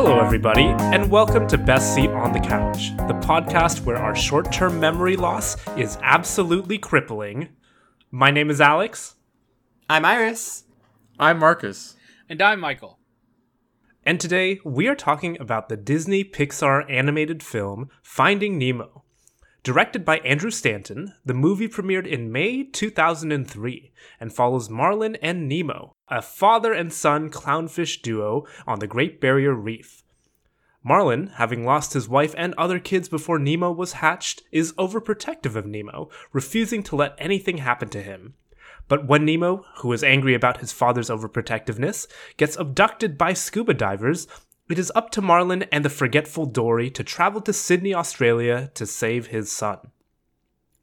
Hello, everybody, and welcome to Best Seat on the Couch, the podcast where our short-term memory loss is absolutely crippling. My name is Alex. I'm Iris. I'm Marcus. And I'm Michael. And today, we are talking about the Disney Pixar animated film, Finding Nemo. Directed by Andrew Stanton, the movie premiered in May 2003 and follows Marlin and Nemo, a father and son clownfish duo on the Great Barrier Reef. Marlin, having lost his wife and other kids before Nemo was hatched, is overprotective of Nemo, refusing to let anything happen to him. But when Nemo, who is angry about his father's overprotectiveness, gets abducted by scuba divers, it is up to Marlin and the forgetful Dory to travel to Sydney, Australia to save his son.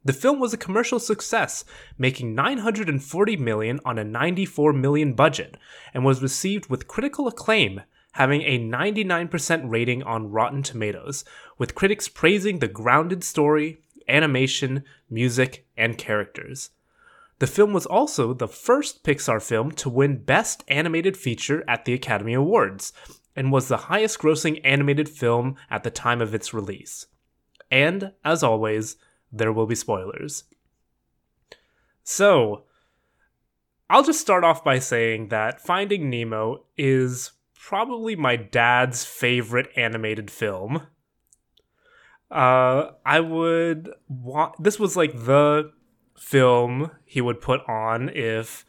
The film was a commercial success, making $940 million on a $94 million budget, and was received with critical acclaim, having a 99% rating on Rotten Tomatoes, with critics praising the grounded story, animation, music, and characters. The film was also the first Pixar film to win Best Animated Feature at the Academy Awards, and was the highest-grossing animated film at the time of its release. And, as always, there will be spoilers. So, I'll just start off by saying that Finding Nemo is probably my dad's favorite animated film. This was like the film he would put on if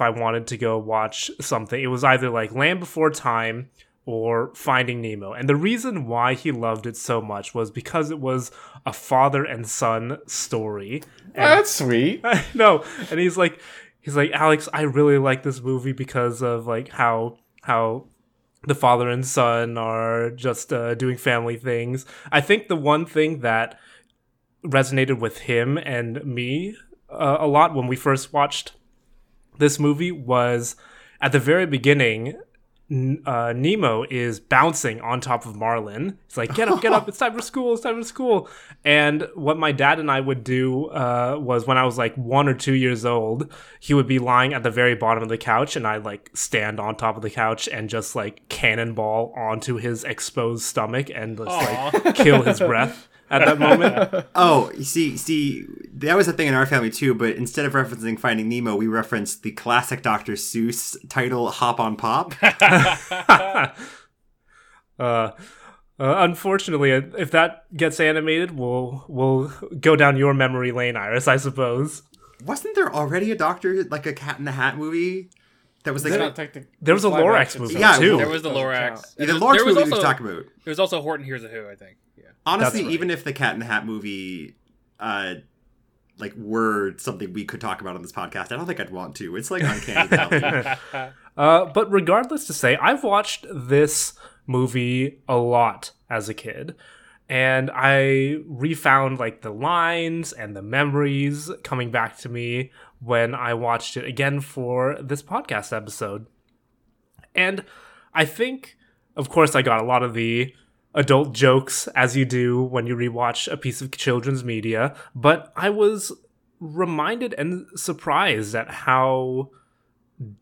I wanted to go watch something. It was either like Land Before Time or Finding Nemo. And the reason why he loved it so much was because it was a father and son story. And that's sweet. I know. And he's like, Alex, I really like this movie because of like how the father and son are just doing family things. I think the one thing that resonated with him and me a lot when we first watched this movie was, at the very beginning, Nemo is bouncing on top of Marlin. He's like, get up, it's time for school. And what my dad and I would do was, when I was like 1 or 2 years old, he would be lying at the very bottom of the couch, and I'd like stand on top of the couch and just like cannonball onto his exposed stomach and just like kill his breath at that moment. Oh, see, that was a thing in our family too, but instead of referencing Finding Nemo, we referenced the classic Dr. Seuss title, Hop on Pop. Unfortunately, if that gets animated, we'll go down your memory lane, Iris, I suppose. Wasn't there already a Cat in the Hat movie? That was there was a Lorax movie, yeah, too. There was the Lorax. Yeah, the Lorax movie we were talking about. There was also Horton Hears a Who, I think. Yeah. Honestly, right. Even if the Cat in the Hat movie were something we could talk about on this podcast, I don't think I'd want to. It's like uncanny valley. But regardless to say, I've watched this movie a lot as a kid. And I refound like the lines and the memories coming back to me when I watched it again for this podcast episode. And I think, of course, I got a lot of the adult jokes, as you do when you rewatch a piece of children's media, but I was reminded and surprised at how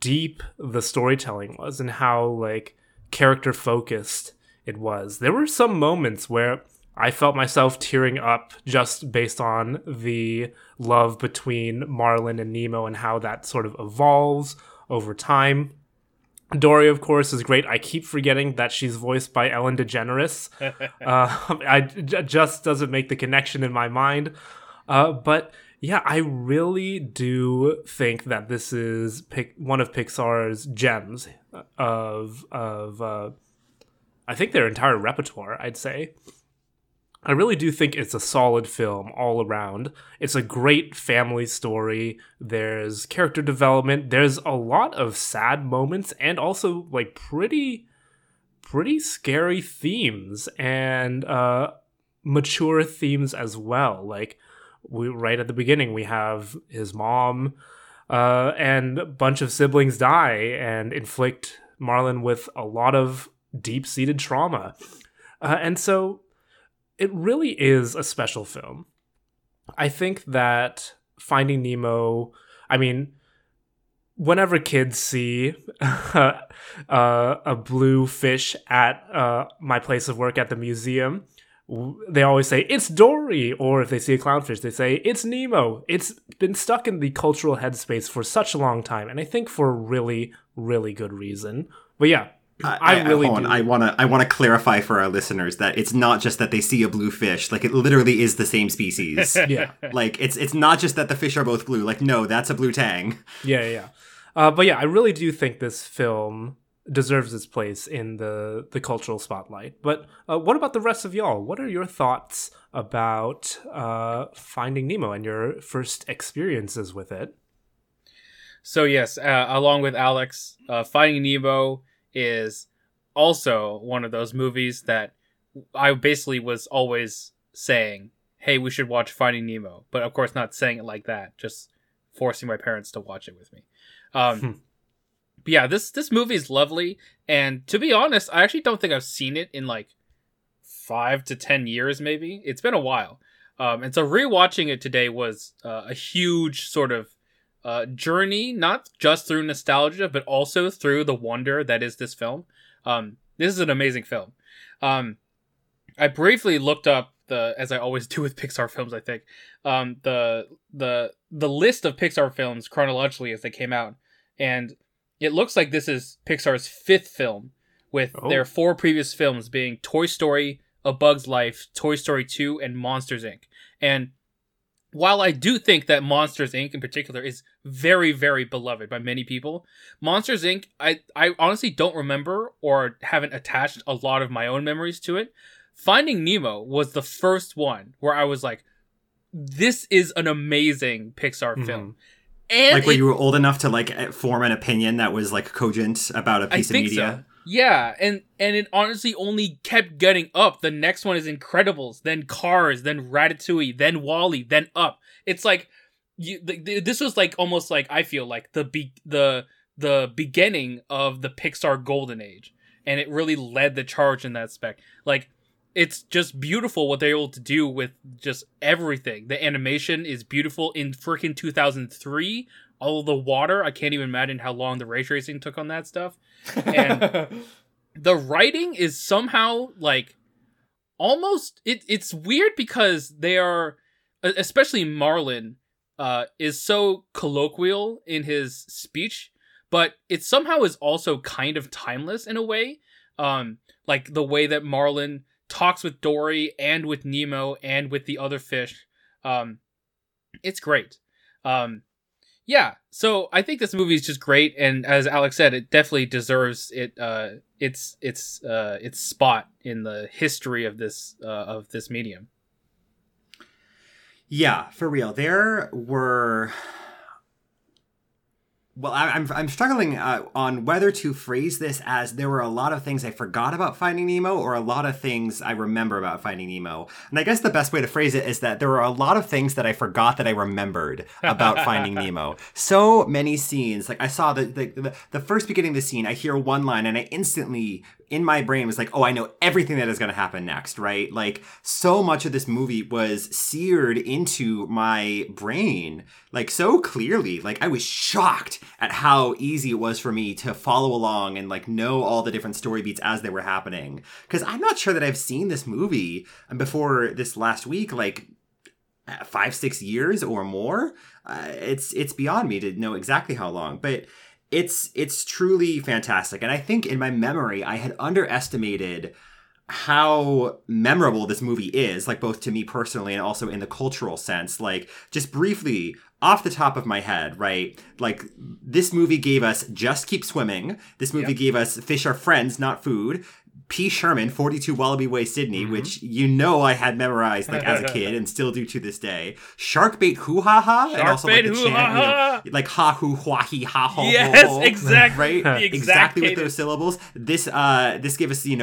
deep the storytelling was and how like character focused it was. There were some moments where I felt myself tearing up just based on the love between Marlin and Nemo and how that sort of evolves over time. Dory, of course, is great. I keep forgetting that she's voiced by Ellen DeGeneres. It just doesn't make the connection in my mind. But yeah, I really do think that this is one of Pixar's gems of I think their entire repertoire, I'd say. I really do think it's a solid film all around. It's a great family story. There's character development. There's a lot of sad moments and also like pretty scary themes and mature themes as well. Like right at the beginning, we have his mom and a bunch of siblings die and inflict Marlin with a lot of deep-seated trauma. And so it really is a special film. I think that Finding Nemo, I mean, whenever kids see a blue fish at my place of work at the museum, they always say, it's Dory. Or if they see a clownfish, they say, it's Nemo. It's been stuck in the cultural headspace for such a long time. And I think for a really, really good reason. But yeah. I want to clarify for our listeners that it's not just that they see a blue fish. Like, it literally is the same species. Yeah. Like, it's not just that the fish are both blue. Like, no, that's a blue tang. Yeah. But yeah, I really do think this film deserves its place in the cultural spotlight. But what about the rest of y'all? What are your thoughts about Finding Nemo and your first experiences with it? So yes, along with Alex, Finding Nemo is also one of those movies that I basically was always saying, hey, we should watch Finding Nemo. But of course not saying it like that, just forcing my parents to watch it with me. But yeah, this movie is lovely. And to be honest, I actually don't think I've seen it in like 5 to 10 years, maybe. It's been a while. And so rewatching it today was a huge sort of journey, not just through nostalgia, but also through the wonder that is this film. This is an amazing film. I briefly looked up the, as I always do with Pixar films, I think, the list of Pixar films chronologically as they came out, and it looks like this is Pixar's fifth film, with their four previous films being Toy Story, A Bug's Life, Toy Story 2, and Monsters Inc. And while I do think that Monsters, Inc. in particular is very, very beloved by many people, Monsters, Inc., I honestly don't remember or haven't attached a lot of my own memories to it. Finding Nemo was the first one where I was like, this is an amazing Pixar film. And like, where you were old enough to like form an opinion that was like cogent about a piece of media. So. Yeah, and it honestly only kept getting up. The next one is Incredibles, then Cars, then Ratatouille, then Wall-E, then Up. It's like this was like almost like, I feel like the beginning of the Pixar Golden Age, and it really led the charge in that spec. Like, it's just beautiful what they're able to do with just everything. The animation is beautiful in freaking 2003. All the water, I can't even imagine how long the ray tracing took on that stuff. And the writing is somehow like almost, it's weird because they are, especially Marlin, is so colloquial in his speech, but it somehow is also kind of timeless in a way. Like the way that Marlin talks with Dory and with Nemo and with the other fish. It's great. Yeah, so I think this movie is just great, and as Alex said, it definitely deserves it. Its spot in the history of this medium. Yeah, for real. There were. Well, I'm struggling on whether to phrase this as there were a lot of things I forgot about Finding Nemo or a lot of things I remember about Finding Nemo. And I guess the best way to phrase it is that there were a lot of things that I forgot that I remembered about Finding Nemo. So many scenes. Like, I saw the first beginning of the scene, I hear one line and I instantly in my brain was like, oh, I know everything that is going to happen next, right? Like, so much of this movie was seared into my brain, like, so clearly. Like, I was shocked at how easy it was for me to follow along and, like, know all the different story beats as they were happening. Because I'm not sure that I've seen this movie before this last week, like, 5-6 years or more. It's beyond me to know exactly how long, but it's truly fantastic. And I think in my memory, I had underestimated how memorable this movie is, like, both to me personally and also in the cultural sense. Like, just briefly, off the top of my head, right? Like, this movie gave us Just Keep Swimming. This movie gave us Fish Are Friends, Not Food. P. Sherman, 42 Wallaby Way, Sydney, which I had memorized, like, as a kid and still do to this day. Shark Bait Hoo Ha Ha. Shark and also, Bait like, the Hoo chant, Ha Ha. You know, like, ha hoo hua he ha ho. Yes, ho, ho, exactly. Right? Exactly with those syllables. This gave us, he's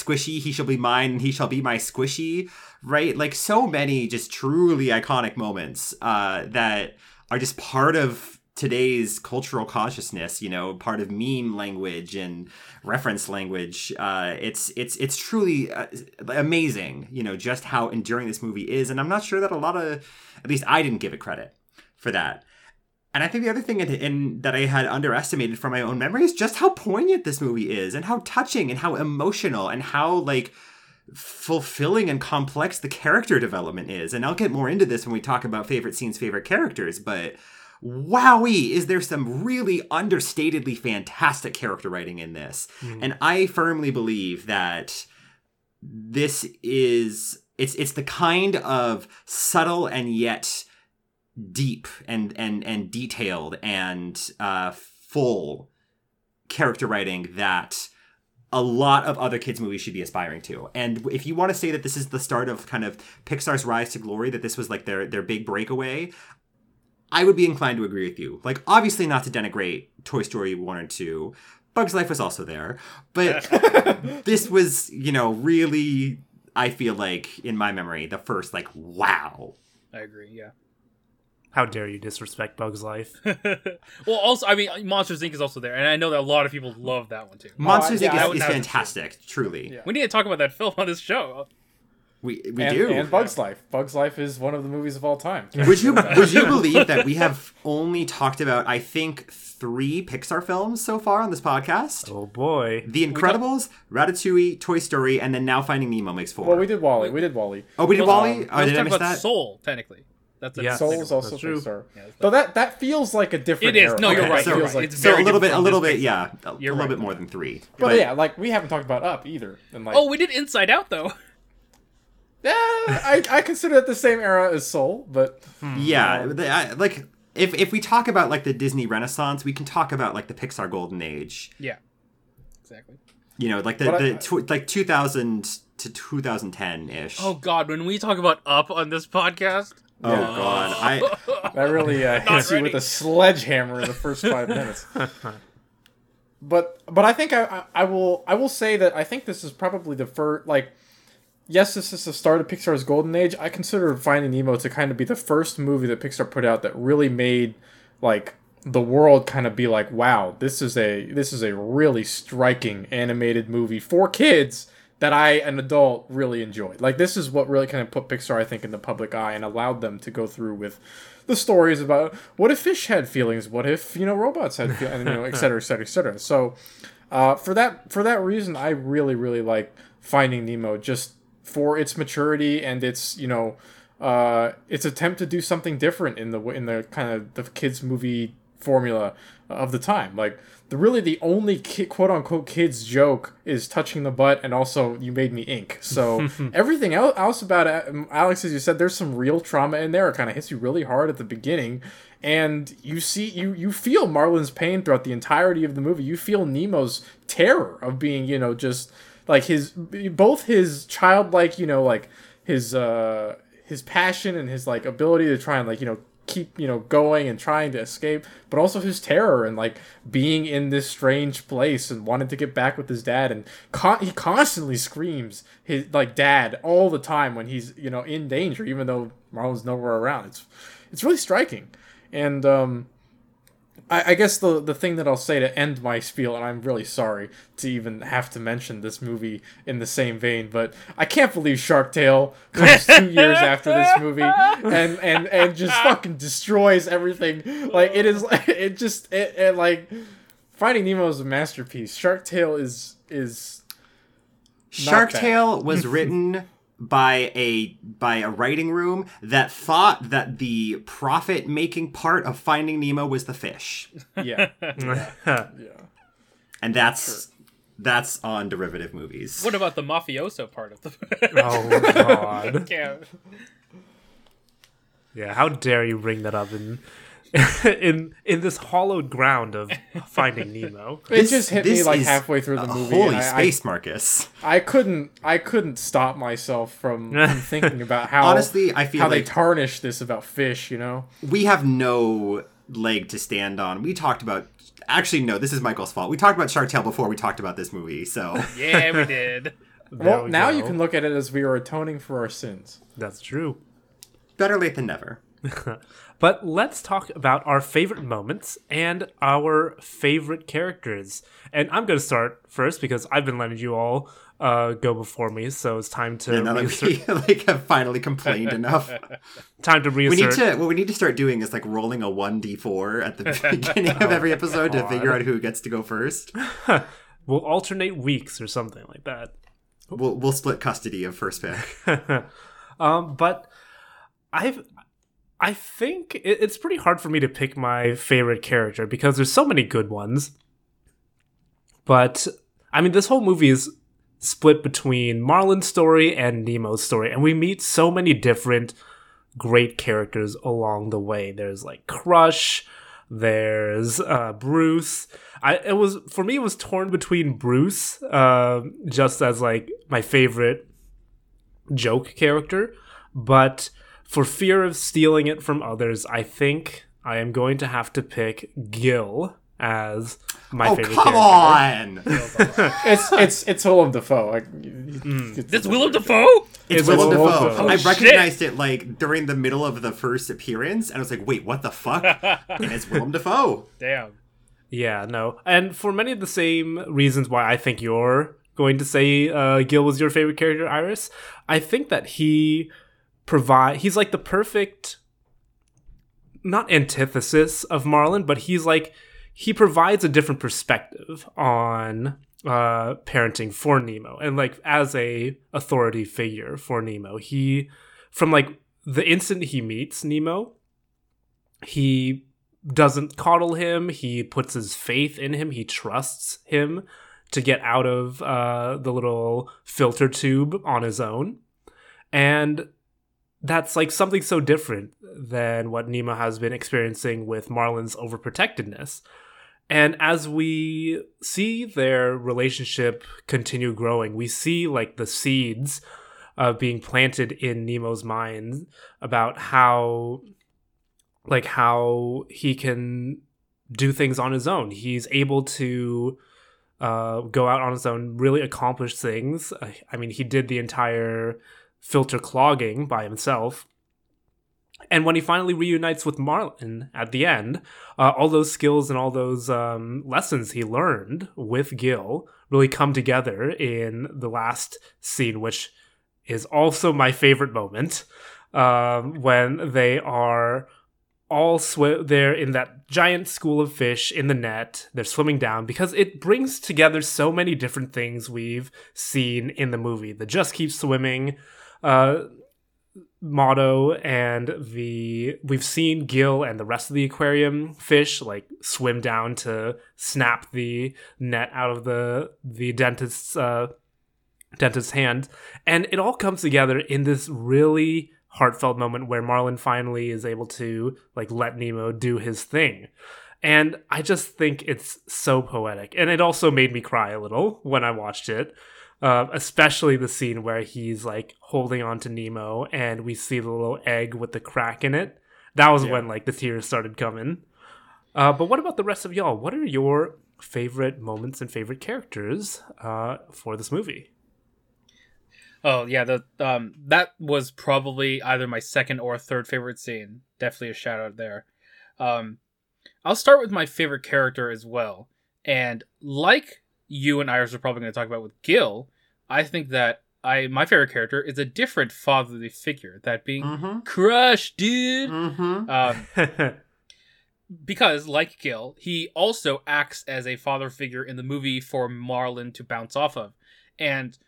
squishy, he shall be mine, and he shall be my squishy. Right? Like, so many just truly iconic moments that are just part of today's cultural consciousness, part of meme language and reference language. It's truly amazing, just how enduring this movie is. And I'm not sure that a lot of, at least I didn't give it credit for that. And I think the other thing that I had underestimated from my own memory is just how poignant this movie is, and how touching, and how emotional, and how, like, fulfilling and complex the character development is. And I'll get more into this when we talk about favorite scenes, favorite characters, but wowee, is there some really understatedly fantastic character writing in this. Mm. And I firmly believe that this is... It's the kind of subtle and yet... deep and detailed and full character writing that a lot of other kids' movies should be aspiring to. And if you want to say that this is the start of kind of Pixar's rise to glory, that this was like their big breakaway, I would be inclined to agree with you. Like, obviously not to denigrate Toy Story 1 or 2. Bug's Life was also there. But this was, you know, really, I feel like, in my memory, the first, like, wow. I agree, yeah. How dare you disrespect Bug's Life? Well, also, I mean, Monsters, Inc. is also there, and I know that a lot of people love that one, too. Monsters, Inc. is fantastic, truly. Yeah. We need to talk about that film on this show. We do. And Bug's Life. Bug's Life is one of the movies of all time. Would you believe that we have only talked about, I think, 3 Pixar films so far on this podcast? Oh, boy. The Incredibles, Ratatouille, Toy Story, and then now Finding Nemo makes 4. Well, we did Wall-E. Oh, we did Wall-E? Oh, did I miss that? We talked about Soul, technically. Soul's also true. Pixar. Yeah, though that feels like a different. It is. No, you're right. So, feels like it's very a little bit. Yeah, a little bit more than 3. But yeah, like we haven't talked about Up either. And like, oh, we did Inside Out though. Yeah, I consider it the same era as Soul, but yeah, like if we talk about like the Disney Renaissance, we can talk about like the Pixar Golden Age. Yeah, exactly. You know, like like 2000 to 2010 ish. Oh God, when we talk about Up on this podcast. Oh, yeah. God. That really hits you with a sledgehammer in the first 5 minutes. But I think I will say that I think this is probably the first... Like, yes, this is the start of Pixar's Golden Age. I consider Finding Nemo to kind of be the first movie that Pixar put out that really made, like, the world kind of be like, wow, this is a really striking animated movie for kids that I, an adult, really enjoyed. Like, this is what really kind of put Pixar, I think, in the public eye and allowed them to go through with the stories about what if fish had feelings, what if, you know, robots had feelings, you know, et cetera, et cetera, et cetera. So, for that reason, I really, really like Finding Nemo just for its maturity and its, you know, its attempt to do something different in the kind of the kids' movie formula of the time. Like, the only quote-unquote kids joke is touching the butt and also you made me ink. So everything else about it, Alex, as you said, there's some real trauma in there. It kind of hits you really hard at the beginning. And you see, you feel Marlin's pain throughout the entirety of the movie. You feel Nemo's terror of being, you know, just like both his childlike, you know, like his passion and his like ability to try and like, you know, keep, you know, going and trying to escape, but also his terror and like being in this strange place and wanted to get back with his dad, and he constantly screams his like dad all the time when he's, you know, in danger, even though Marlin's nowhere around. It's really striking. And I guess the thing that I'll say to end my spiel, and I'm really sorry to even have to mention this movie in the same vein, but I can't believe Shark Tale comes 2 years after this movie and just fucking destroys everything. Like, Finding Nemo is a masterpiece. Shark Tale is Shark bad. Tale was written by a writing room that thought that the profit-making part of Finding Nemo was the fish. Yeah. Yeah. And that's on derivative movies. What about the mafioso part of the fish? Oh, God. Yeah, how dare you bring that up in this hollowed ground of Finding Nemo. It just hit me like halfway through the movie. Holy space, Marcus. I couldn't stop myself from thinking about how honestly I feel how like they tarnish this about fish, you know? We have no leg to stand on. We talked about this is Michael's fault. We talked about Shark Tale before we talked about this movie, so yeah, we did. Well, now you can look at it as we are atoning for our sins. That's true. Better late than never. But let's talk about our favorite moments and our favorite characters. And I'm going to start first because I've been letting you all go before me, so it's time to have finally complained enough. Time to reassert. What we need to start doing is like rolling a 1d4 at the beginning of every episode to figure out who gets to go first. We'll alternate weeks or something like that. We'll split custody of first pick. But I think it's pretty hard for me to pick my favorite character because there's so many good ones. But I mean, this whole movie is split between Marlin's story and Nemo's story, and we meet so many different great characters along the way. There's like Crush, there's Bruce. It was torn between Bruce just as like my favorite joke character, but for fear of stealing it from others, I think I am going to have to pick Gil as my favorite character. Oh, come on! it's Willem Dafoe. It's Willem Dafoe? It's Willem Dafoe. I recognized it, like, during the middle of the first appearance, and I was like, wait, what the fuck? And it's Willem Dafoe. Damn. Yeah, no. And for many of the same reasons why I think you're going to say Gil was your favorite character, Iris, I think that he's, like, the perfect, not antithesis of Marlin, but he's, like, he provides a different perspective on parenting for Nemo, and like as a authority figure for Nemo. He, from like the instant he meets Nemo, he doesn't coddle him. He puts his faith in him. He trusts him to get out of the little filter tube on his own. And that's like something so different than what Nemo has been experiencing with Marlin's overprotectedness. And as we see their relationship continue growing, we see like the seeds being planted in Nemo's mind about how he can do things on his own. He's able to go out on his own, really accomplish things. I mean, he did the entire filter clogging by himself. And when he finally reunites with Marlin at the end, all those skills and all those lessons he learned with Gil really come together in the last scene, which is also my favorite moment, when they are all they're in that giant school of fish in the net. They're swimming down because it brings together so many different things we've seen in the movie. The Just Keep Swimming motto, and we've seen Gil and the rest of the aquarium fish like swim down to snap the net out of the dentist's hand, and it all comes together in this really heartfelt moment where Marlin finally is able to like let Nemo do his thing. And I just think it's so poetic, and it also made me cry a little when I watched it. Especially the scene where he's like holding on to Nemo and we see the little egg with the crack in it. That was when like the tears started coming. But what about the rest of y'all? What are your favorite moments and favorite characters for this movie? Oh yeah, that was probably either my second or third favorite scene. Definitely a shout out there. I'll start with my favorite character as well, and like you and Iris are probably going to talk about with Gil, I think that my favorite character is a different fatherly figure, that being Crush, dude. Mm-hmm. Because, like Gil, he also acts as a father figure in the movie for Marlin to bounce off of. And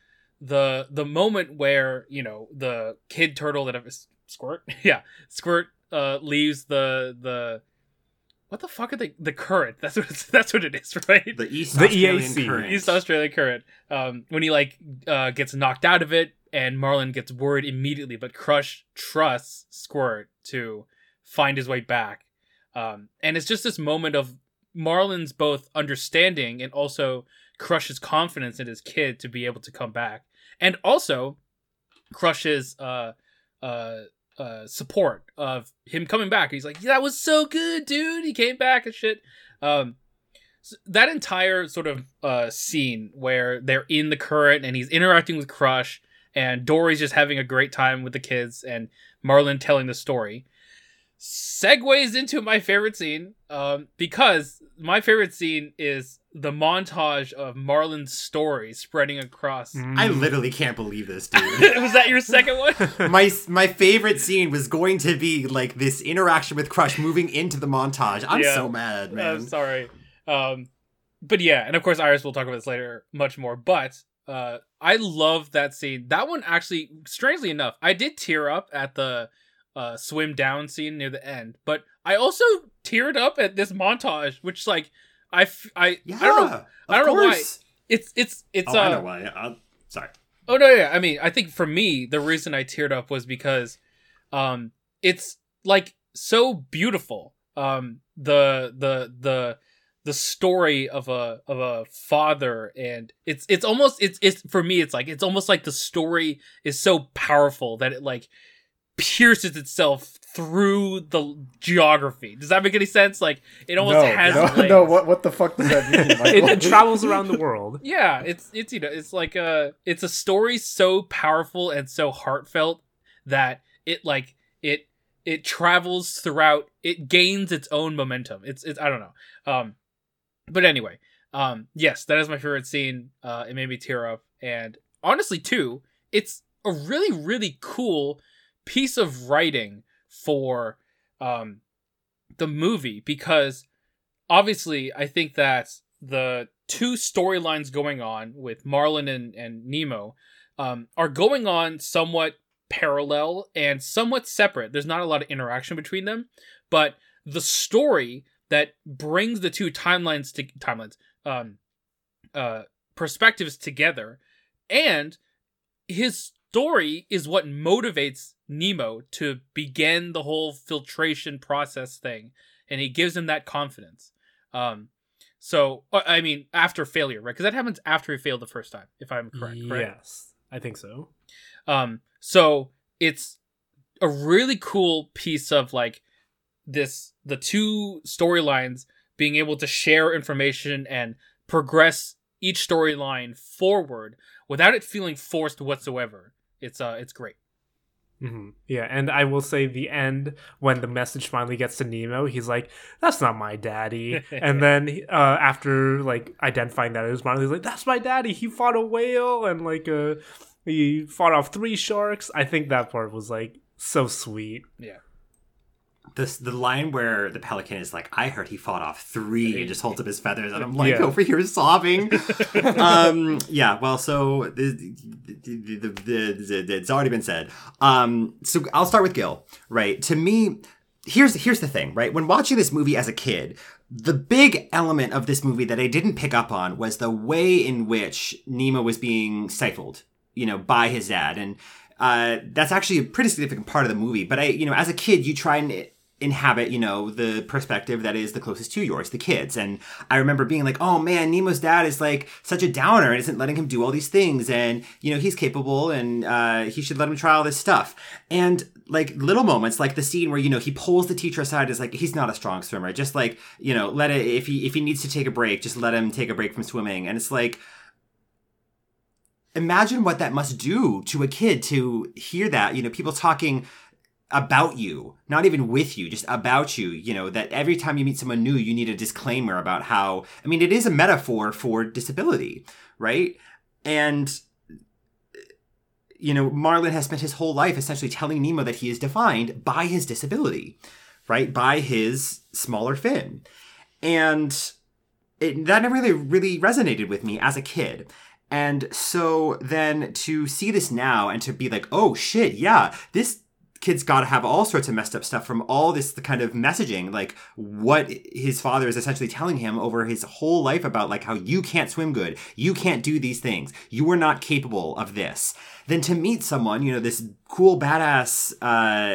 the moment where, you know, the kid turtle that Squirt leaves the what the fuck are they? The current. That's what it is, right? The East Australian Current. When he like gets knocked out of it, and Marlin gets worried immediately, but Crush trusts Squirt to find his way back. And it's just this moment of Marlin's both understanding and also Crush's confidence in his kid to be able to come back, and also Crush's support of him coming back. He's like, yeah, that was so good, dude. He came back and shit. So that entire sort of scene where they're in the current and he's interacting with Crush, and Dory's just having a great time with the kids, and Marlin telling the story. segues into my favorite scene, because my favorite scene is the montage of Marlin's story spreading across. I literally can't believe this, dude. Was that your second one? My favorite scene was going to be like this interaction with Crush moving into the montage. I'm so mad, man. I'm sorry. But yeah, and of course, Iris will talk about this later much more, but I love that scene. That one actually, strangely enough, I did tear up at the swim down scene near the end, but I also teared up at this montage, which like I don't know why. It's I know why. I'm sorry. Oh no, yeah. I mean, I think for me the reason I teared up was because it's like so beautiful. The story of a father, and it's almost like the story is so powerful that it like pierces itself through the geography. Does that make any sense? Like it almost no. What the fuck does that mean? It travels around the world. Yeah, it's you know it's like it's a story so powerful and so heartfelt that it travels throughout. It gains its own momentum. It's I don't know. But anyway, yes, that is my favorite scene. It made me tear up. And honestly, too, it's a really, really cool piece of writing for the movie, because obviously I think that the two storylines going on with Marlin and Nemo are going on somewhat parallel and somewhat separate. There's not a lot of interaction between them, but the story that brings the two perspectives together, and his story is what motivates Nemo to begin the whole filtration process thing, and he gives him that confidence. So I mean, after failure, right? Because that happens after he failed the first time, if I'm correct. Yes, right? I think so. So it's a really cool piece of like this, the two storylines being able to share information and progress each storyline forward without it feeling forced whatsoever. It's great. Mm-hmm. Yeah, and I will say the end, when the message finally gets to Nemo, he's like, "That's not my daddy." And then after like identifying that it was Marlin, he's like, "That's my daddy. He fought a whale and like he fought off 3 sharks." I think that part was like so sweet. Yeah. The line where the pelican is like, "I heard he fought off 3 and just holds up his feathers, and I'm like over here sobbing. Yeah, well, so it's already been said. So I'll start with Gil, right? To me, here's the thing, right? When watching this movie as a kid, the big element of this movie that I didn't pick up on was the way in which Nemo was being stifled, you know, by his dad. And that's actually a pretty significant part of the movie. But I, you know, as a kid, you try and inhabit, you know, the perspective that is the closest to yours, the kids. And I remember being like, oh man, Nemo's dad is like such a downer and isn't letting him do all these things, and you know, he's capable, and he should let him try all this stuff. And like little moments like the scene where, you know, he pulls the teacher aside, is like, he's not a strong swimmer, just like, you know, let it, if he needs to take a break, just let him take a break from swimming. And it's like, imagine what that must do to a kid to hear that, you know, people talking about you, not even with you, just about you, you know, that every time you meet someone new, you need a disclaimer about how, I mean, it is a metaphor for disability, right? And, you know, Marlin has spent his whole life essentially telling Nemo that he is defined by his disability, right? By his smaller fin. And that never really, really resonated with me as a kid. And so then to see this now and to be like, oh shit, yeah, this kid's got to have all sorts of messed up stuff from all this kind of messaging, like what his father is essentially telling him over his whole life about like how you can't swim good, you can't do these things, you are not capable of this. Then to meet someone, you know, this cool, badass,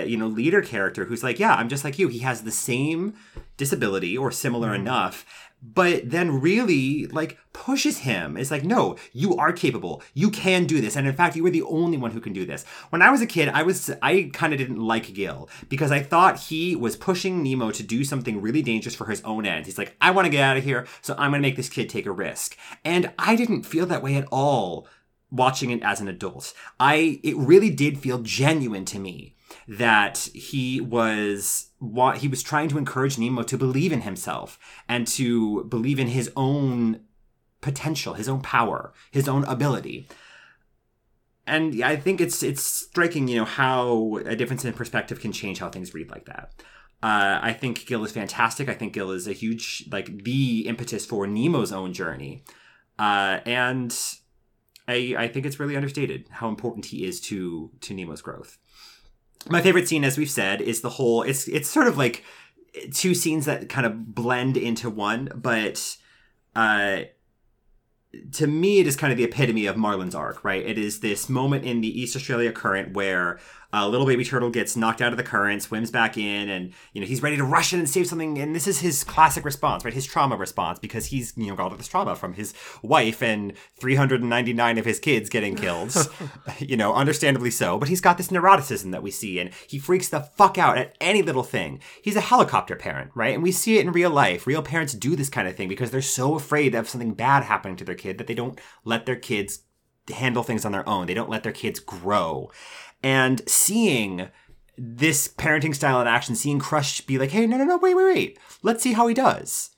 you know, leader character who's like, yeah, I'm just like you. He has the same disability or similar enough. But then really, like, pushes him. It's like, no, you are capable. You can do this. And in fact, you were the only one who can do this. When I was a kid, I kind of didn't like Gil because I thought he was pushing Nemo to do something really dangerous for his own end. He's like, I want to get out of here, so I'm going to make this kid take a risk. And I didn't feel that way at all watching it as an adult. It really did feel genuine to me. that he was trying to encourage Nemo to believe in himself and to believe in his own potential, his own power, his own ability. And I think it's striking, you know, how a difference in perspective can change how things read like that. I think Gil is fantastic. I think Gil is a huge, like, the impetus for Nemo's own journey. And I think it's really understated how important he is to Nemo's growth. My favorite scene, as we've said, is the whole, it's sort of like two scenes that kind of blend into one, but to me, it is kind of the epitome of Marlin's arc, right? It is this moment in the East Australia Current where a little baby turtle gets knocked out of the current, swims back in, and, you know, he's ready to rush in and save something. And this is his classic response, right? His trauma response, because he's, you know, got all this trauma from his wife and 399 of his kids getting killed, you know, understandably so. But he's got this neuroticism that we see, and he freaks the fuck out at any little thing. He's a helicopter parent, right? And we see it in real life. Real parents do this kind of thing because they're so afraid of something bad happening to their kid that they don't let their kids handle things on their own. They don't let their kids grow. And seeing this parenting style in action, seeing Crush be like, hey, no, wait. Let's see how he does.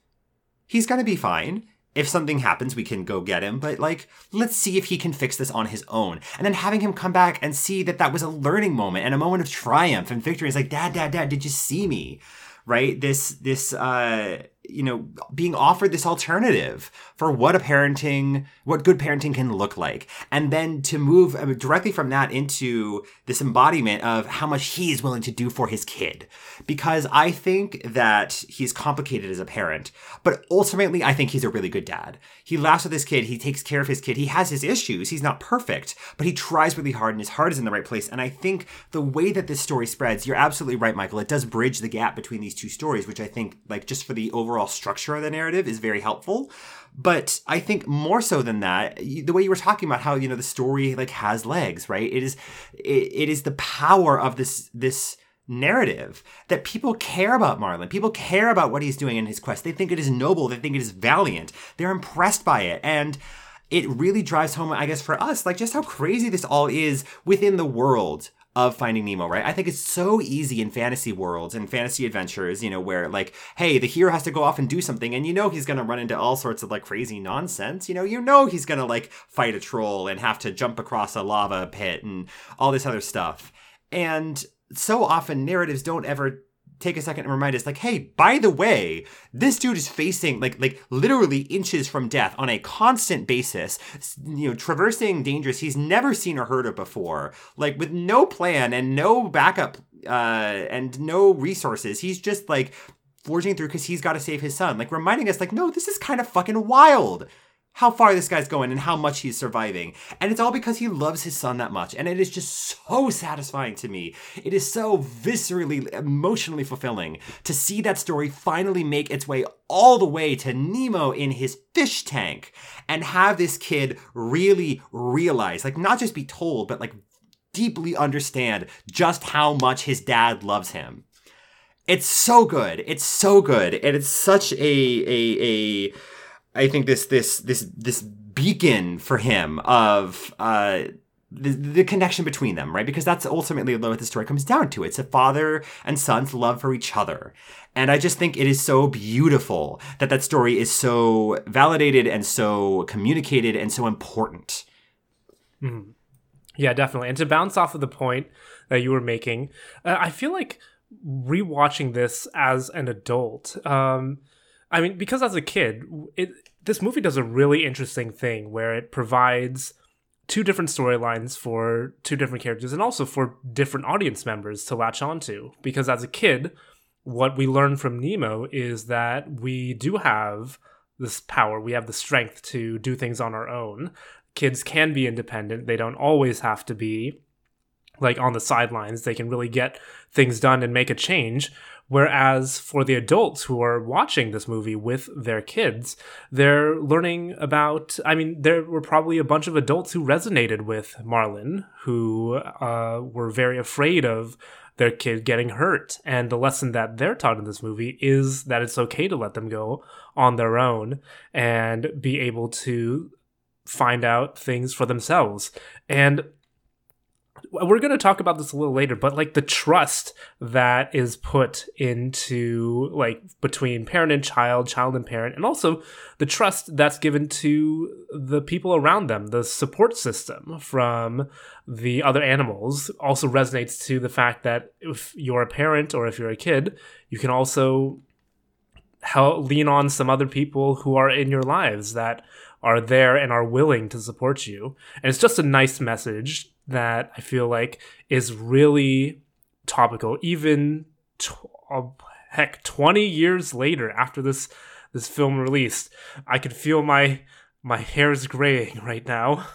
He's going to be fine. If something happens, we can go get him. But, like, let's see if he can fix this on his own. And then having him come back and see that that was a learning moment and a moment of triumph and victory. It's like, Dad, did you see me? Right? This, you know, being offered this alternative for what good parenting can look like. And then to move directly from that into this embodiment of how much he is willing to do for his kid. Because I think that he's complicated as a parent, but ultimately I think he's a really good dad. He laughs with his kid. He takes care of his kid. He has his issues. He's not perfect, but he tries really hard and his heart is in the right place. And I think the way that this story spreads, you're absolutely right, Michael. It does bridge the gap between these two stories, which I think, like, just for the overall structure of the narrative is very helpful. But I think more so than that, the way you were talking about how, you know, the story, like, has legs, right? It is the power of this narrative that people care about Marlin. People care about what he's doing in his quest. They think it is noble. They think it is valiant. They're impressed by it. And it really drives home, I guess, for us, like, just how crazy this all is within the world of Finding Nemo, right? I think it's so easy in fantasy worlds and fantasy adventures, you know, where, like, hey, the hero has to go off and do something, and you know he's going to run into all sorts of, like, crazy nonsense. You know he's going to, like, fight a troll and have to jump across a lava pit and all this other stuff. And so often narratives don't ever take a second and remind us, like, hey, by the way, this dude is facing, like literally inches from death on a constant basis, you know, traversing dangers he's never seen or heard of before, like, with no plan and no backup and no resources. He's just, like, forging through because he's got to save his son, like, reminding us, like, no, this is kind of fucking wild how far this guy's going and how much he's surviving. And it's all because he loves his son that much. And it is just so satisfying to me. It is so viscerally, emotionally fulfilling to see that story finally make its way all the way to Nemo in his fish tank and have this kid really realize, like, not just be told, but, like, deeply understand just how much his dad loves him. It's so good. It's so good. And it's such a I think this beacon for him of the connection between them, right? Because that's ultimately what the story comes down to. It's a father and son's love for each other. And I just think it is so beautiful that story is so validated and so communicated and so important. Mm-hmm. Yeah, definitely. And to bounce off of the point that you were making, I feel like rewatching this as an adult, I mean, because as a kid, this movie does a really interesting thing where it provides two different storylines for two different characters and also for different audience members to latch onto. Because as a kid, what we learn from Nemo is that we do have this power. We have the strength to do things on our own. Kids can be independent. They don't always have to be, like, on the sidelines. They can really get things done and make a change. Whereas for the adults who are watching this movie with their kids, they're learning about, I mean, there were probably a bunch of adults who resonated with Marlin, who were very afraid of their kid getting hurt. And the lesson that they're taught in this movie is that it's okay to let them go on their own and be able to find out things for themselves. And we're going to talk about this a little later, but like the trust that is put into like between parent and child, child and parent, and also the trust that's given to the people around them, the support system from the other animals also resonates to the fact that if you're a parent or if you're a kid, you can also lean on some other people who are in your lives that are there and are willing to support you. And it's just a nice message that I feel like is really topical, even heck, 20 years later after this film released. I could feel my hair's graying right now.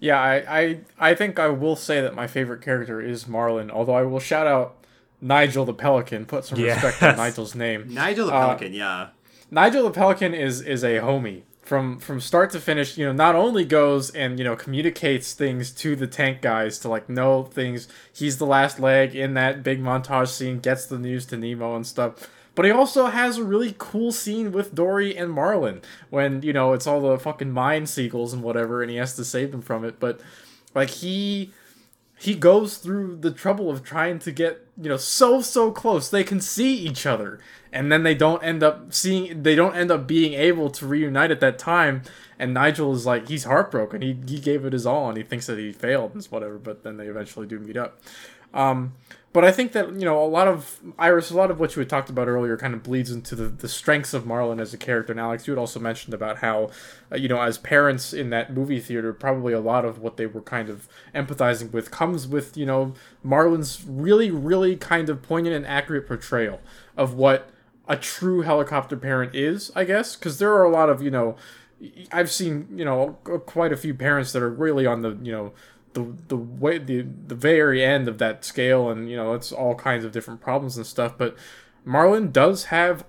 Yeah, I think I will say that my favorite character is Marlin, although I will shout out Nigel the Pelican, put some respect on Nigel's name. Nigel the Pelican, yeah. Nigel the Pelican is a homie. From start to finish, you know, not only goes and, you know, communicates things to the tank guys to, like, know things. He's the last leg in that big montage scene, gets the news to Nemo and stuff. But he also has a really cool scene with Dory and Marlin when, you know, it's all the fucking mine seagulls and whatever, and he has to save them from it. But, like, he goes through the trouble of trying to get, you know, so close they can see each other, and then they don't end up being able to reunite at that time. And Nigel is like, he's heartbroken, he gave it his all, and he thinks that he failed and whatever, but then they eventually do meet up. But I think that, you know, a lot of Iris, a lot of what you had talked about earlier kind of bleeds into the strengths of Marlin as a character. And Alex, you had also mentioned about how, you know, as parents in that movie theater, probably a lot of what they were kind of empathizing with comes with, you know, Marlin's really, really kind of poignant and accurate portrayal of what a true helicopter parent is, I guess. Because there are a lot of, you know, I've seen, you know, quite a few parents that are really on the, you know, the way the very end of that scale, and, you know, it's all kinds of different problems and stuff. But Marlin does have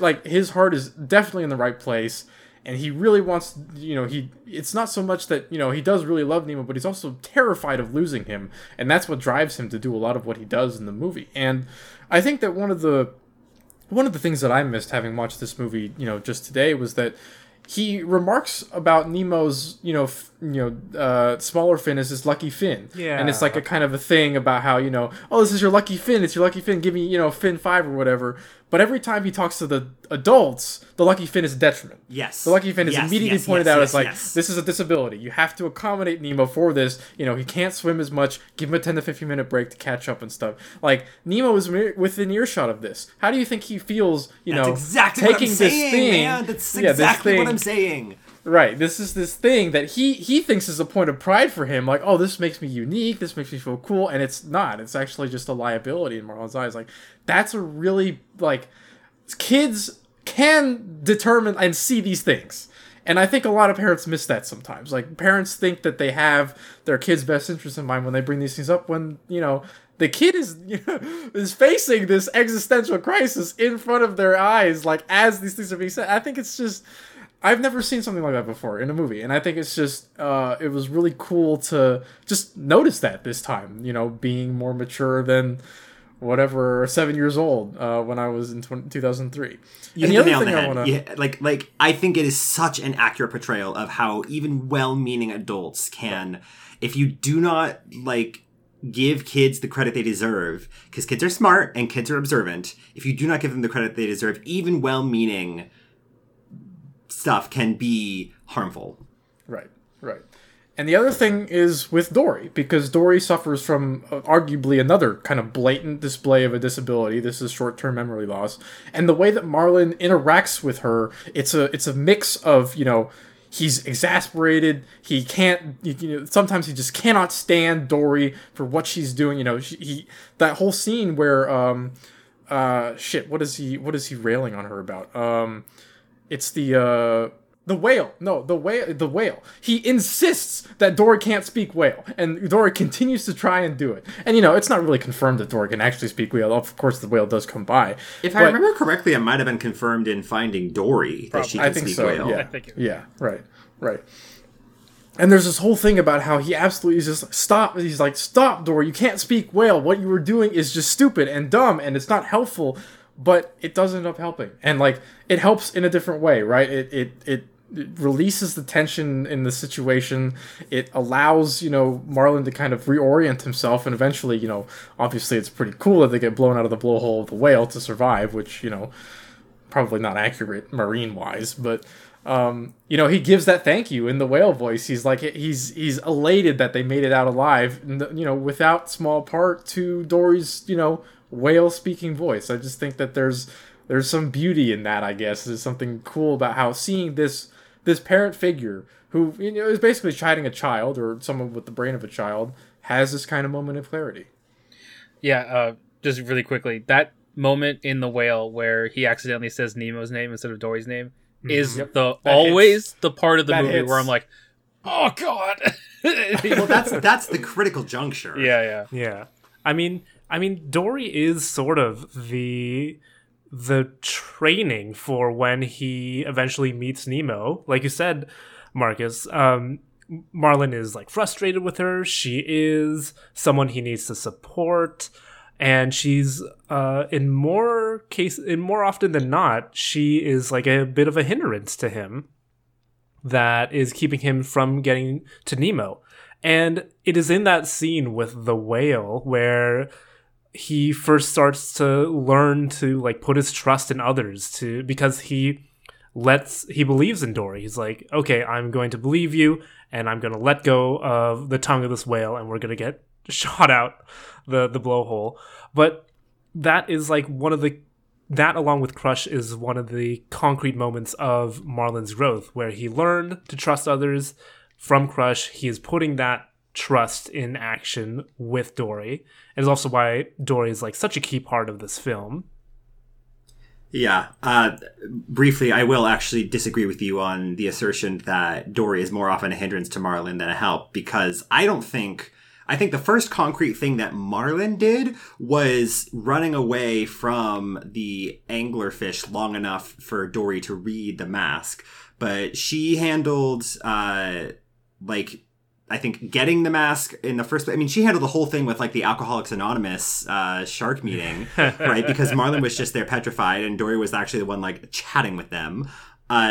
like, his heart is definitely in the right place, and he really wants, you know, it's not so much that, you know, he does really love Nemo, but he's also terrified of losing him, and that's what drives him to do a lot of what he does in the movie. And I think that one of the things that I missed having watched this movie, you know, just today, was that he remarks about Nemo's, you know, smaller fin is his lucky fin. Yeah. And it's like a kind of a thing about how, you know, oh, this is your lucky fin. It's your lucky fin. Give me, you know, fin 5 or whatever. But every time he talks to the adults, the lucky fin is a detriment. Yes. The lucky fin is immediately pointed out as like, this is a disability. You have to accommodate Nemo for this. You know, he can't swim as much. Give him a 10 to 15 minute break to catch up and stuff. Like, Nemo is within earshot of this. How do you think he feels, you know, taking this thing? That's exactly what I'm saying. Right, this is this thing that he thinks is a point of pride for him. Like, oh, this makes me unique, this makes me feel cool, and it's not. It's actually just a liability in Marlin's eyes. Like, that's a really, like, kids can determine and see these things. And I think a lot of parents miss that sometimes. Like, parents think that they have their kids' best interests in mind when they bring these things up, when, you know, the kid is, you know, is facing this existential crisis in front of their eyes, like, as these things are being said. I think it's just... I've never seen something like that before in a movie, and I think it's just, it was really cool to just notice that this time, you know, being more mature than whatever 7 years old when I was in 2003. You hit the nail on the head. Like, I think it is such an accurate portrayal of how even well-meaning adults can, if you do not, like, give kids the credit they deserve, because kids are smart and kids are observant, if you do not give them the credit they deserve, even well-meaning stuff can be harmful. Right. And the other thing is with Dory, because Dory suffers from arguably another kind of blatant display of a disability. This is short-term memory loss. And the way that Marlin interacts with her, it's a mix of, you know, he's exasperated. He can't, you know, sometimes he just cannot stand Dory for what she's doing. You know, that whole scene where, what is he railing on her about? It's the whale. No, the whale. He insists that Dory can't speak whale, and Dory continues to try and do it. And, you know, it's not really confirmed that Dory can actually speak whale. Of course, the whale does come by. If I remember correctly, it might have been confirmed in Finding Dory that she can speak whale. Yeah. I think so. Yeah, right. And there's this whole thing about how he absolutely is just, stop. He's like, stop, Dory, you can't speak whale. What you were doing is just stupid and dumb, and it's not helpful. But it does end up helping. And, like, it helps in a different way, right? It releases the tension in the situation. It allows, you know, Marlin to kind of reorient himself, and eventually, you know, obviously it's pretty cool that they get blown out of the blowhole of the whale to survive, which, you know, probably not accurate marine-wise, but... you know, he gives that thank you in the whale voice. He's like, he's elated that they made it out alive, you know, without small part to Dory's, you know, whale speaking voice. I just think that there's some beauty in that, I guess. There's something cool about how seeing this parent figure who, you know, is basically chiding a child or someone with the brain of a child has this kind of moment of clarity. Yeah. Just really quickly, that moment in the whale where he accidentally says Nemo's name instead of Dory's name is the part of the movie where I'm like, oh god. Well, that's the critical juncture. Yeah. I mean, Dory is sort of the training for when he eventually meets Nemo. Like you said, Marcus, Marlin is like frustrated with her. She is someone he needs to support. And she's, more often than not, she is like a bit of a hindrance to him that is keeping him from getting to Nemo. And it is in that scene with the whale where he first starts to learn to like put his trust in others because he believes in Dory. He's like, okay, I'm going to believe you, and I'm going to let go of the tongue of this whale, and we're going to get shot out the blowhole. But that is like that along with Crush is one of the concrete moments of Marlin's growth, where he learned to trust others from Crush. He is putting that trust in action with Dory. And it's also why Dory is like such a key part of this film. Yeah. Briefly, I will actually disagree with you on the assertion that Dory is more often a hindrance to Marlin than a help, because I think the first concrete thing that Marlin did was running away from the anglerfish long enough for Dory to read the mask. But she handled, I think getting the mask in the first place. I mean, she handled the whole thing with, like, the Alcoholics Anonymous shark meeting, right? Because Marlin was just there petrified, and Dory was actually the one, like, chatting with them.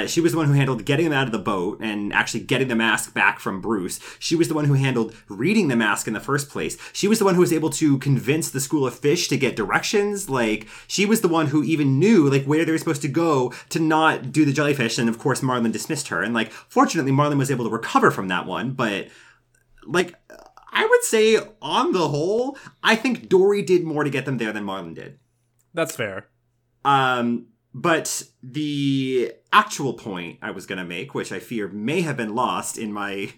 She was the one who handled getting them out of the boat and actually getting the mask back from Bruce. She was the one who handled reading the mask in the first place. She was the one who was able to convince the school of fish to get directions. Like, she was the one who even knew, like, where they were supposed to go to not do the jellyfish. And, of course, Marlin dismissed her. And, like, fortunately, Marlin was able to recover from that one. But, like, I would say, on the whole, I think Dory did more to get them there than Marlin did. That's fair. But the actual point I was going to make, which I fear may have been lost in my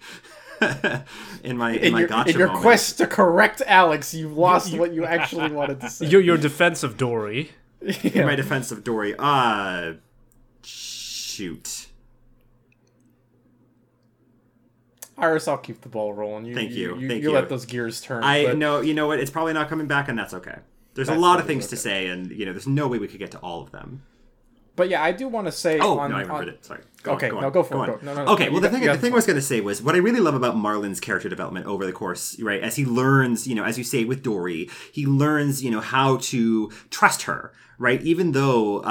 in my gotcha in your moment. Quest to correct Alex, you lost what you actually wanted to say. Your defense of Dory. Yeah. My defense of Dory. Shoot. Iris, I'll keep the ball rolling. Thank you. You let those gears turn. No, you know what? It's probably not coming back, and that's okay. That's a lot of things to say, and you know, there's no way we could get to all of them. But yeah, I do want to say... I remembered it. Sorry. Go for it. No. Okay, well, the thing I was going to say was what I really love about Marlin's character development over the course, right, as he learns, you know, as you say with Dory, he learns, you know, how to trust her, right? Even though,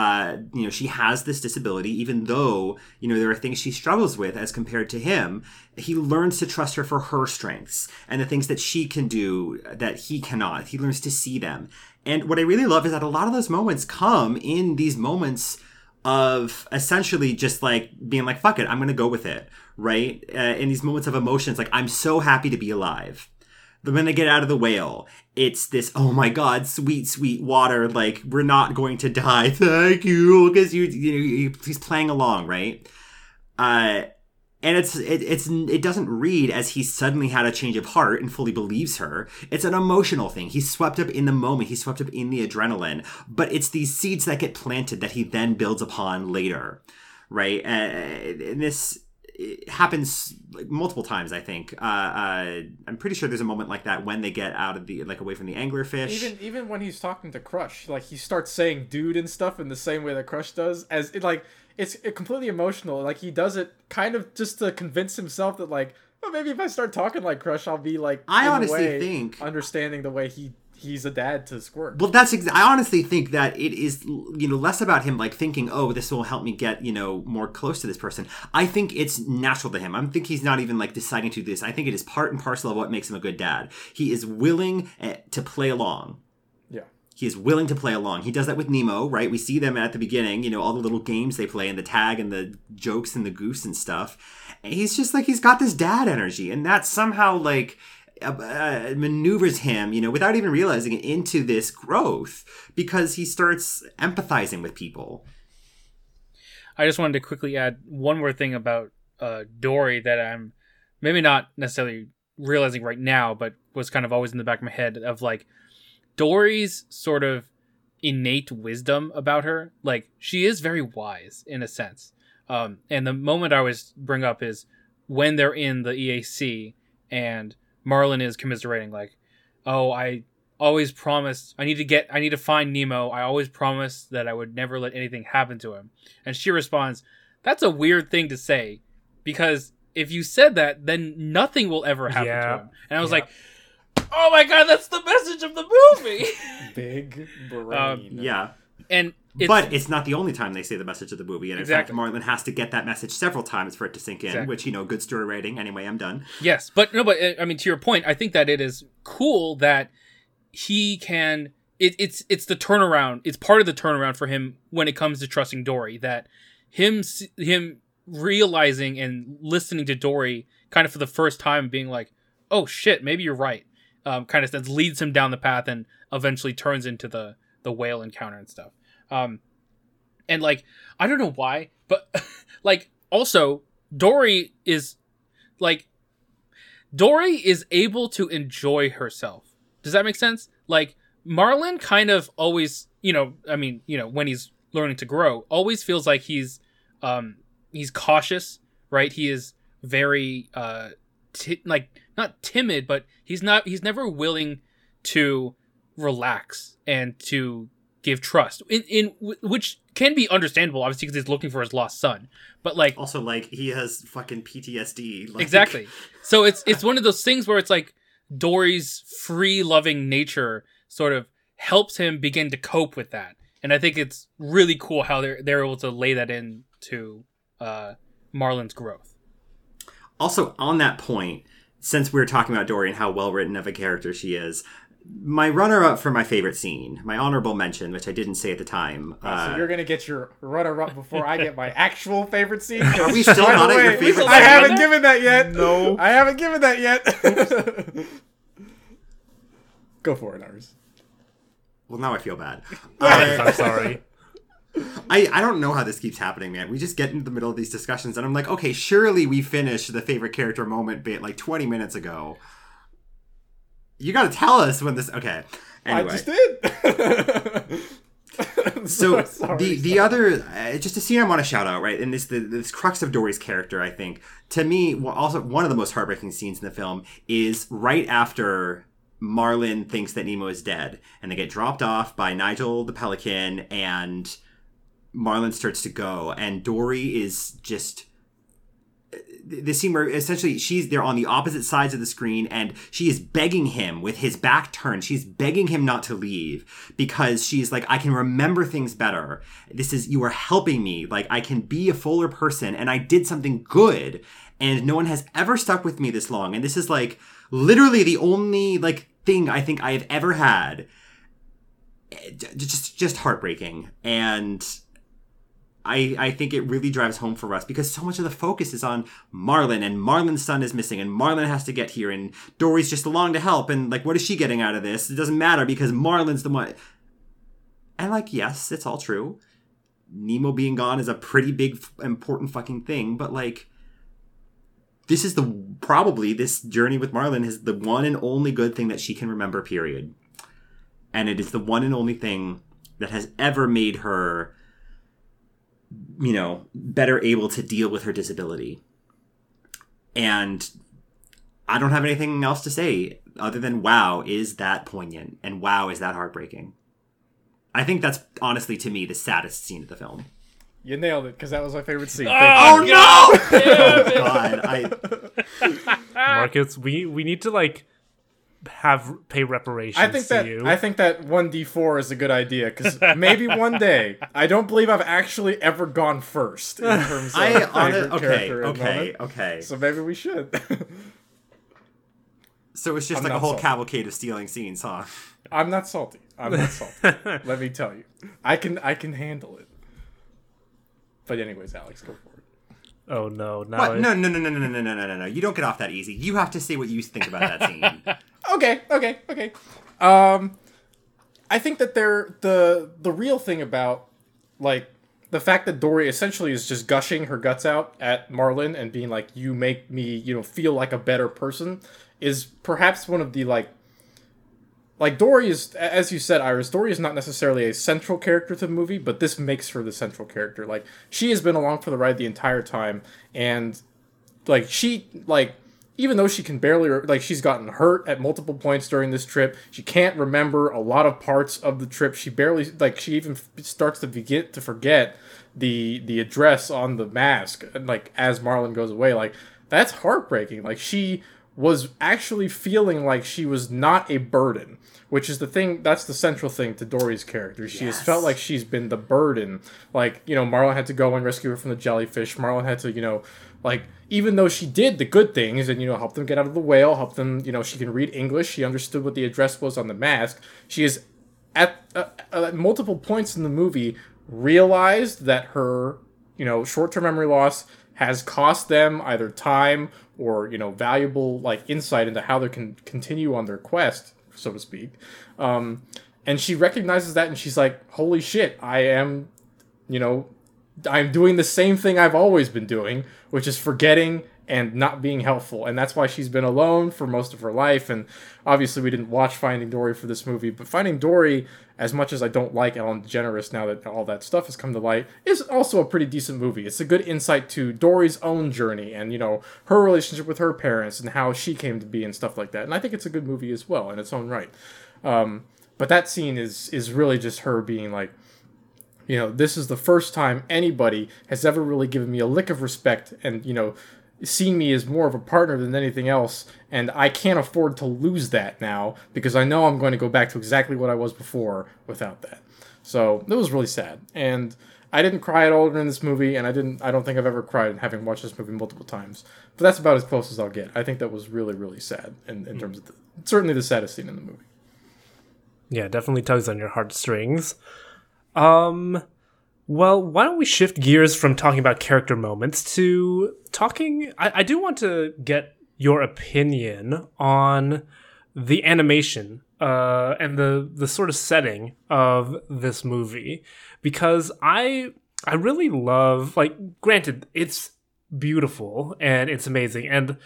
you know, she has this disability, even though, you know, there are things she struggles with as compared to him, he learns to trust her for her strengths and the things that she can do that he cannot. He learns to see them. And what I really love is that a lot of those moments come in these moments of essentially just like being like, fuck it, I'm going to go with it, right? In these moments of emotions, like, I'm so happy to be alive. But when they get out of the whale, it's this, oh my God, sweet, sweet water. Like, we're not going to die. Thank you. Because you know, he's playing along, right? And it doesn't read as he suddenly had a change of heart and fully believes her. It's an emotional thing. He's swept up in the moment. He's swept up in the adrenaline. But it's these seeds that get planted that he then builds upon later, right? And this happens like, multiple times, I think. I'm pretty sure there's a moment like that when they get out of the, like, away from the anglerfish. Even when he's talking to Crush, like, he starts saying dude and stuff in the same way that Crush does. As it, like... It's completely emotional. Like, he does it kind of just to convince himself that, like, well, maybe if I start talking like Crush, I'll be, like, understanding the way he he's a dad to Squirt. Well, that's I honestly think that it is, you know, less about him like thinking, oh, this will help me get, you know, more close to this person. I think it's natural to him. I think he's not even like deciding to do this. I think it is part and parcel of what makes him a good dad. He is willing to play along. He is willing to play along. He does that with Nemo, right? We see them at the beginning, you know, all the little games they play and the tag and the jokes and the goose and stuff. And he's just like, he's got this dad energy. And that somehow like maneuvers him, you know, without even realizing it, into this growth because he starts empathizing with people. I just wanted to quickly add one more thing about Dory that I'm maybe not necessarily realizing right now, but was kind of always in the back of my head of like, Dory's sort of innate wisdom about her, like she is very wise in a sense. And the moment I always bring up is when they're in the EAC and Marlin is commiserating, like, oh, I always promised I need to find Nemo. I always promised that I would never let anything happen to him. And she responds, that's a weird thing to say, because if you said that, then nothing will ever happen to him. And I was like, oh my god, that's the message of the movie. Big brain. And but it's not the only time they say the message of the movie. And in fact, Marlin has to get that message several times for it to sink in, which, you know, good story writing. Anyway, I'm done. Yes, but no, but I mean, to your point, I think that it is cool that he can. It's the turnaround. It's part of the turnaround for him when it comes to trusting Dory. That him realizing and listening to Dory kind of for the first time, being like, oh shit, maybe you're right. Kind of sense leads him down the path and eventually turns into the whale encounter and stuff. And like, I don't know why, but like also Dory is able to enjoy herself. Does that make sense? Like Marlin kind of always, you know, I mean, you know, when he's learning to grow, always feels like he's cautious, right? He is very, not timid, but he's never willing to relax and to give trust in which can be understandable, obviously, because he's looking for his lost son, but like also like he has fucking PTSD. Like. Exactly. So it's one of those things where it's like Dory's free loving nature sort of helps him begin to cope with that. And I think it's really cool how they're able to lay that into Marlin's growth. Also, on that point, since we were talking about Dory and how well-written of a character she is, my runner-up for my favorite scene, my honorable mention, which I didn't say at the time. So you're going to get your runner-up before I get my actual favorite scene? Are we still not at your favorite scene? I haven't given that yet. No. I haven't given that yet. Go for it, Ars. Well, now I feel bad. I'm sorry. I don't know how this keeps happening, man. We just get into the middle of these discussions, and I'm like, okay, surely we finished the favorite character moment bit like 20 minutes ago. You gotta tell us when this... Okay. Anyway. I just did! So the other... just a scene I want to shout out, right? And this crux of Dory's character, I think. To me, also one of the most heartbreaking scenes in the film is right after... Marlin thinks that Nemo is dead, and they get dropped off by Nigel the pelican, and Marlin starts to go, and Dory is just this scene where essentially they're on the opposite sides of the screen, and she is begging him with his back turned. She's begging him not to leave because she's like, I can remember things better. You are helping me. Like, I can be a fuller person, and I did something good, and no one has ever stuck with me this long. And this is like literally the only like thing I think I have ever had. Just heartbreaking. And I think it really drives home for us because so much of the focus is on Marlin, and Marlin's son is missing, and Marlin has to get here, and Dory's just along to help, and like, what is she getting out of this? It doesn't matter because Marlin's the one. And like, yes, it's all true. Nemo being gone is a pretty big important fucking thing, but like, this is this journey with Marlin is the one and only good thing that she can remember, period. And it is the one and only thing that has ever made her, you know, better able to deal with her disability. And I don't have anything else to say other than, wow, is that poignant? And wow, is that heartbreaking? I think that's honestly, to me, the saddest scene of the film. You nailed it, because that was my favorite scene. Oh no! Oh, God. Marcus, we need to, like, pay reparations. I think that 1D4 is a good idea, because maybe one day. I don't believe I've actually ever gone first in terms of favorite character. So maybe we should. So it's just a whole cavalcade of stealing scenes, huh? I'm not salty. Let me tell you, I can handle it. But anyways, Alex, go for it. Oh no! No! You don't get off that easy. You have to say what you think about that scene. Okay. I think that the real thing about, like, the fact that Dory essentially is just gushing her guts out at Marlin and being like, "You make me, feel like a better person," is perhaps one of the like Dory is, as you said, Iris, Dory is not necessarily a central character to the movie, but this makes her the central character. Like, she has been along for the ride the entire time, and, like, she, like, even though she can barely, like, she's gotten hurt at multiple points during this trip, she can't remember a lot of parts of the trip, she barely, like, she even starts to begin to forget the address on the mask, like, as Marlin goes away. Like, that's heartbreaking. Like, she was actually feeling like she was not a burden, which is the thing, that's the central thing to Dory's character. She has felt like she's been the burden. Like, Marlin had to go and rescue her from the jellyfish. Marlin had to, like, even though she did the good things and, help them get out of the whale, help them, she can read English, she understood what the address was on the mask, she is, at multiple points in the movie, realized that her, short-term memory loss has cost them either time or, valuable, like, insight into how they can continue on their quest, so to speak. And she recognizes that, and she's like, holy shit, I am, I'm doing the same thing I've always been doing, which is forgetting and not being helpful. And that's why she's been alone for most of her life. And obviously we didn't watch Finding Dory for this movie, but Finding Dory, as much as I don't like Ellen DeGeneres now that all that stuff has come to light, is also a pretty decent movie. It's a good insight to Dory's own journey and, her relationship with her parents and how she came to be and stuff like that. And I think it's a good movie as well in its own right. But that scene is really just her being like, this is the first time anybody has ever really given me a lick of respect and, seeing me as more of a partner than anything else, and I can't afford to lose that now, because I know I'm going to go back to exactly what I was before without that. So that was really sad, and I didn't cry at all during this movie, and I don't think I've ever cried having watched this movie multiple times. But that's about as close as I'll get. I think that was really, really sad in terms of certainly the saddest scene in the movie. Yeah, definitely tugs on your heartstrings. Well, why don't we shift gears from talking about character moments to talking... I do want to get your opinion on the animation and the sort of setting of this movie. Because I really love... Like, granted, it's beautiful and it's amazing. And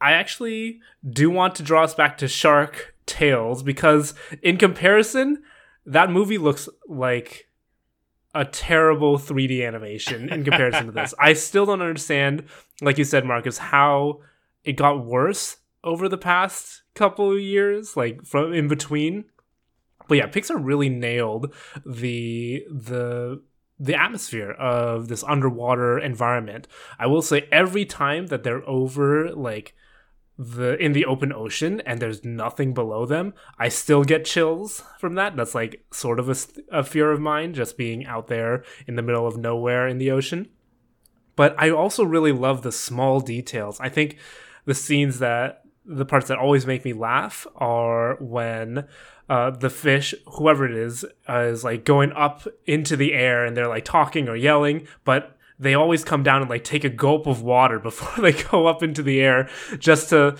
I actually do want to draw us back to Shark Tales, because in comparison, that movie looks like a terrible 3D animation in comparison to this. I still don't understand, like you said, Marcus, how it got worse over the past couple of years, like from in between. But yeah, Pixar really nailed the atmosphere of this underwater environment. I will say, every time that they're over, like, in the open ocean and there's nothing below them, I still get chills from that. That's like sort of a fear of mine, just being out there in the middle of nowhere in the ocean. But I also really love the small details. I think the parts that always make me laugh are when the fish, whoever it is like going up into the air and they're like talking or yelling, but they always come down and like take a gulp of water before they go up into the air, just to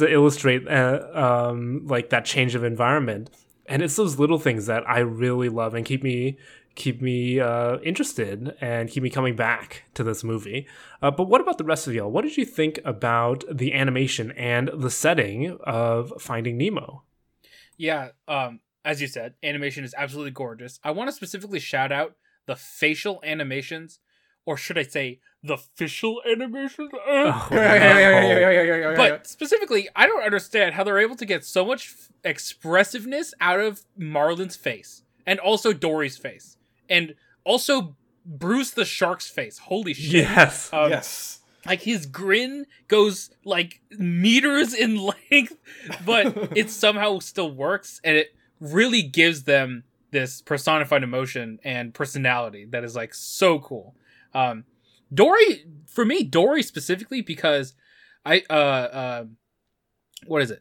illustrate like that change of environment. And it's those little things that I really love and keep me interested and keep me coming back to this movie. But what about the rest of y'all? What did you think about the animation and the setting of Finding Nemo? Yeah, as you said, animation is absolutely gorgeous. I want to specifically shout out the facial animations. Or should I say, the facial animations? But specifically, I don't understand how they're able to get so much expressiveness out of Marlin's face. And also Dory's face. And also Bruce the Shark's face. Holy shit. Yes. Like, his grin goes, like, meters in length, but it somehow still works, and it really gives them this personified emotion and personality that is, like, so cool. Dory, for me, Dory specifically, because Like, there's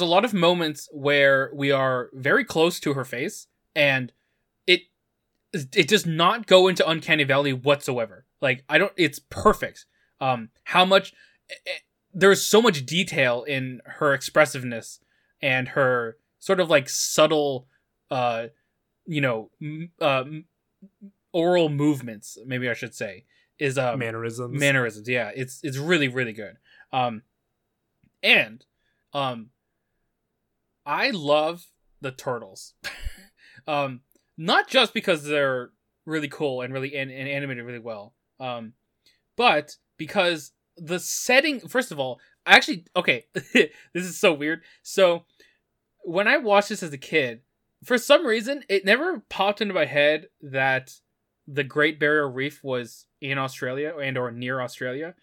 a lot of moments where we are very close to her face, and it does not go into Uncanny Valley whatsoever. Like, it's perfect. There's so much detail in her expressiveness and her sort of, like, subtle, oral movements, maybe I should say, is mannerisms. Yeah, it's really, really good. I love the turtles. Not just because they're really cool and really and animated really well, but because the setting. First of all, this is so weird. So when I watched this as a kid, for some reason, it never popped into my head that the Great Barrier Reef was in Australia and or near Australia.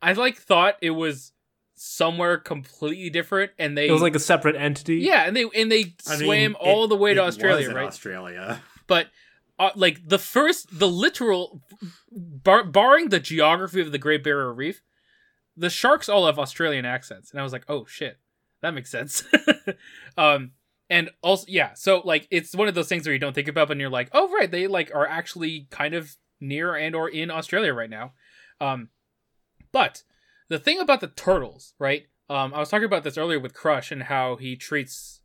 I thought it was somewhere completely different, and it was like a separate entity. Yeah, and they swam all the way to Australia, right? Australia, but barring the geography of the Great Barrier Reef, the sharks all have Australian accents, and I was like, oh shit, that makes sense. And also, yeah, so like it's one of those things where you don't think about, but you're like, oh right, they like are actually kind of near and or in Australia right now, but. The thing about the turtles, right? I was talking about this earlier with Crush and how he treats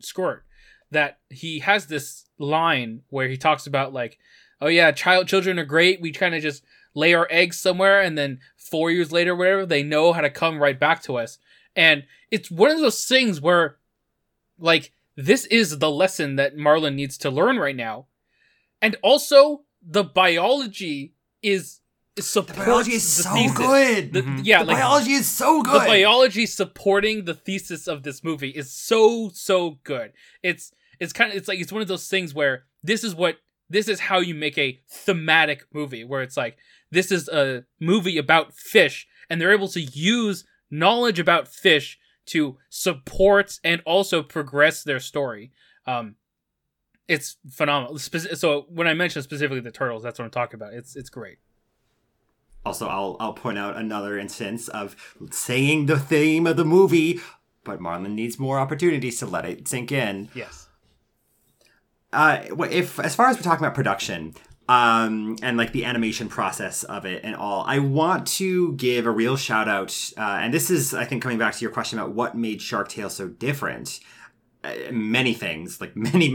Squirt. That he has this line where he talks about like, oh yeah, children are great. We kind of just lay our eggs somewhere, and then 4 years later, or whatever, they know how to come right back to us. And it's one of those things where, like, this is the lesson that Marlin needs to learn right now. And also, the biology is. The biology is so good. Biology is so good. The biology supporting the thesis of this movie is so good. It's one of those things where this is how you make a thematic movie, where it's like this is a movie about fish, and they're able to use knowledge about fish to support and also progress their story. It's phenomenal. So when I mention specifically the turtles, that's what I'm talking about. It's great. Also, I'll point out another instance of saying the theme of the movie, but Marlin needs more opportunities to let it sink in. Yes. As far as we're talking about production, and like the animation process of it and all, I want to give a real shout out, and this is, I think, coming back to your question about what made Shark Tale so different. Many things, like many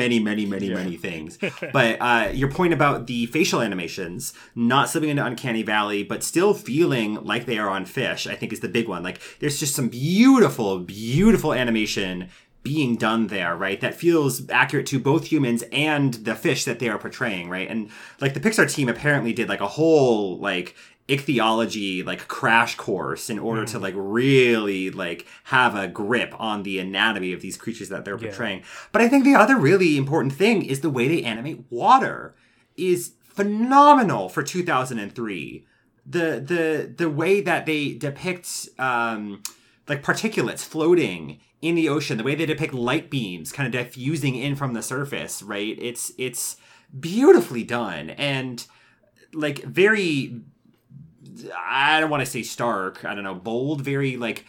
things. But your point about the facial animations not slipping into Uncanny Valley, but still feeling like they are on fish, I think is the big one. Like, there's just some beautiful, beautiful animation being done there, right? That feels accurate to both humans and the fish that they are portraying, right? And like the Pixar team apparently did like a whole like ichthyology like crash course in order to like really like have a grip on the anatomy of these creatures that they're portraying. But I think the other really important thing is the way they animate water is phenomenal for 2003. The way that they depict like particulates floating in the ocean, the way they depict light beams kind of diffusing in from the surface, right? It's beautifully done and like very, I don't want to say stark, I don't know, bold, very like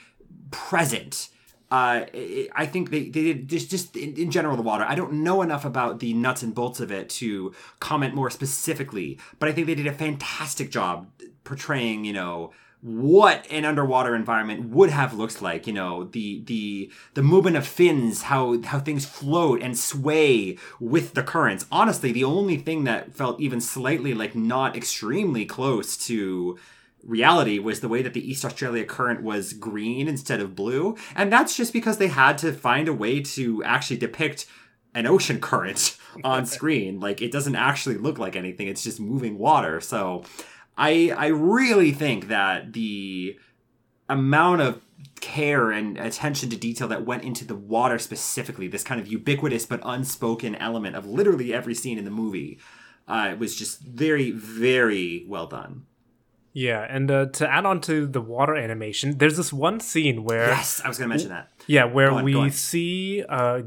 present. I think they did just in general the water. I don't know enough about the nuts and bolts of it to comment more specifically, but I think they did a fantastic job portraying, you know, what an underwater environment would have looked like, you know, the movement of fins, how things float and sway with the currents. Honestly, the only thing that felt even slightly like not extremely close to reality was the way that the East Australia Current was green instead of blue. And that's just because they had to find a way to actually depict an ocean current on screen. Like, it doesn't actually look like anything. It's just moving water. So I really think that the amount of care and attention to detail that went into the water specifically, this kind of ubiquitous but unspoken element of literally every scene in the movie, was just very, very well done. Yeah, and to add on to the water animation, there's this one scene where... Yes, I was going to mention that. Yeah, where we see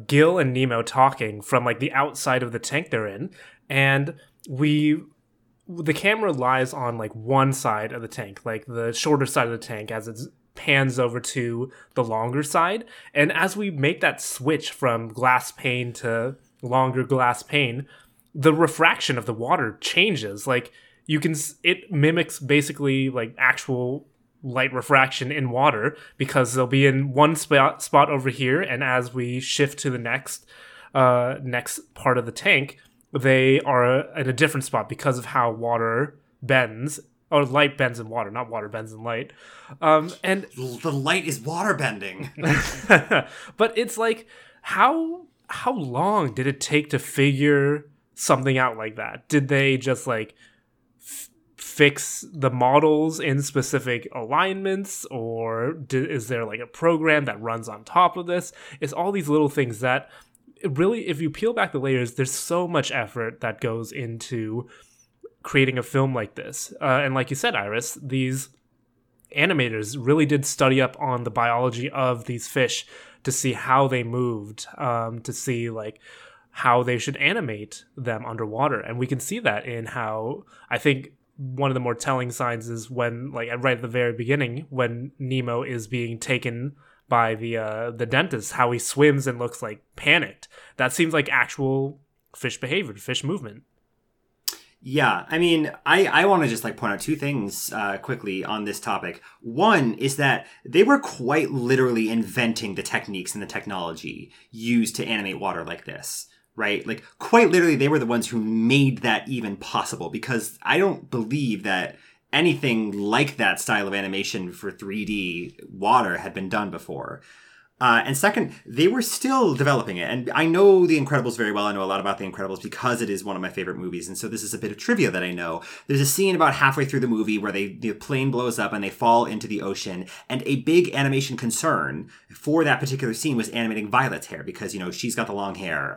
Gil and Nemo talking from like the outside of the tank they're in, and the camera lies on like one side of the tank, like the shorter side of the tank as it pans over to the longer side. And as we make that switch from glass pane to longer glass pane, the refraction of the water changes. Like it mimics basically like actual light refraction in water, because they'll be in one spot over here, and as we shift to the next part of the tank, they are in a different spot because of how water bends, or light bends in water, not water bends in light. And the light is water bending. But it's like, how long did it take to figure something out like that? Did they just like fix the models in specific alignments, or is there like a program that runs on top of this? It's all these little things that really, if you peel back the layers, there's so much effort that goes into creating a film like this. And like you said, Iris, these animators really did study up on the biology of these fish to see how they moved, to see like how they should animate them underwater. And we can see that in how, I think, one of the more telling signs is when, like, right at the very beginning, when Nemo is being taken by the dentist, how he swims and looks like panicked. That seems like actual fish behavior, fish movement. Yeah, I mean, I want to just like point out two things quickly on this topic. One is that they were quite literally inventing the techniques and the technology used to animate water like this. Right? Like, quite literally, they were the ones who made that even possible, because I don't believe that anything like that style of animation for 3D water had been done before. And second, they were still developing it. And I know The Incredibles very well. I know a lot about The Incredibles because it is one of my favorite movies. And so this is a bit of trivia that I know. There's a scene about halfway through the movie where the plane blows up and they fall into the ocean. And a big animation concern for that particular scene was animating Violet's hair, because, you know, she's got the long hair.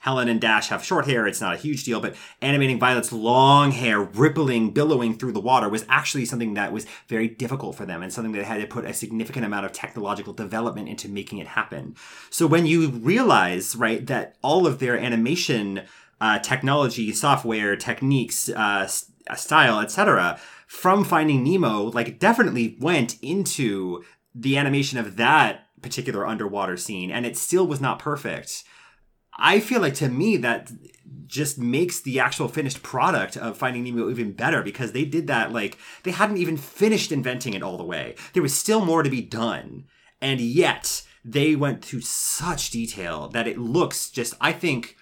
Helen and Dash have short hair. It's not a huge deal. But animating Violet's long hair rippling, billowing through the water was actually something that was very difficult for them, and something that had to put a significant amount of technological development into making it happen. So when you realize, right, that all of their animation technology, software, techniques, style, etc., from Finding Nemo, like, definitely went into the animation of that particular underwater scene, and it still was not perfect. I feel like, to me, that just makes the actual finished product of Finding Nemo even better, because they did that, like, they hadn't even finished inventing it all the way. There was still more to be done. And yet, they went to such detail that it looks just, I think,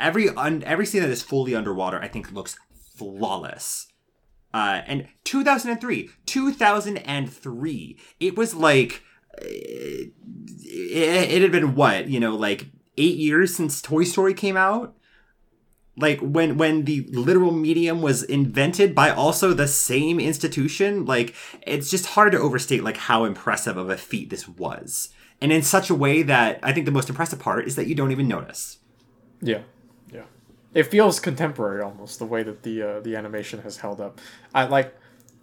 every scene that is fully underwater, I think, looks flawless. And 2003, it was like, it had been, what, you know, like 8 years since Toy Story came out? Like, when the literal medium was invented by also the same institution, like, it's just hard to overstate, like, how impressive of a feat this was. And in such a way that I think the most impressive part is that you don't even notice. Yeah, yeah. It feels contemporary, almost, the way that the animation has held up. I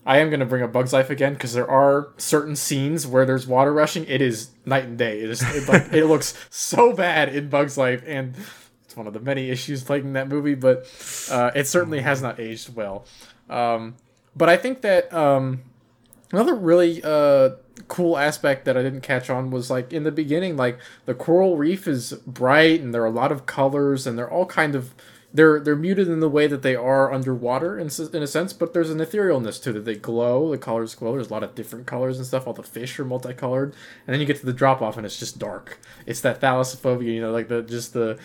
am going to bring up Bug's Life again, because there are certain scenes where there's water rushing. It is night and day. It looks so bad in Bug's Life, and... it's one of the many issues plaguing that movie, but it certainly has not aged well. But I think that another really cool aspect that I didn't catch on was, like, in the beginning, like, the coral reef is bright and there are a lot of colors, and they're all kind of they're muted in the way that they are underwater in a sense, but there's an etherealness to that. They glow, the colors glow. There's a lot of different colors and stuff. All the fish are multicolored, and then you get to the drop off and it's just dark. It's that thalassophobia, you know, like the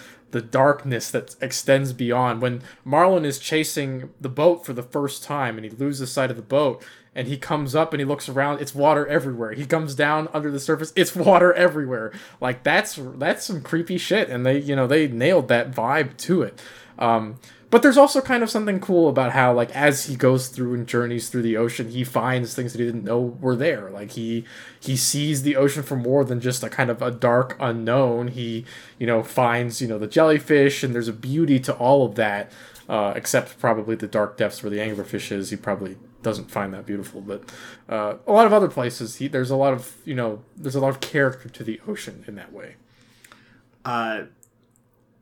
darkness that extends beyond. When Marlin is chasing the boat for the first time and he loses sight of the boat, and he comes up and he looks around, it's water everywhere. He comes down under the surface, it's water everywhere. Like, that's some creepy shit, and they nailed that vibe to it. But there's also kind of something cool about how, like, as he goes through and journeys through the ocean, he finds things that he didn't know were there. Like, he sees the ocean for more than just a kind of a dark unknown. He, you know, finds, you know, the jellyfish, and there's a beauty to all of that, except probably the dark depths where the anglerfish is. He probably doesn't find that beautiful, but a lot of other places, there's a lot of, there's a lot of character to the ocean in that way.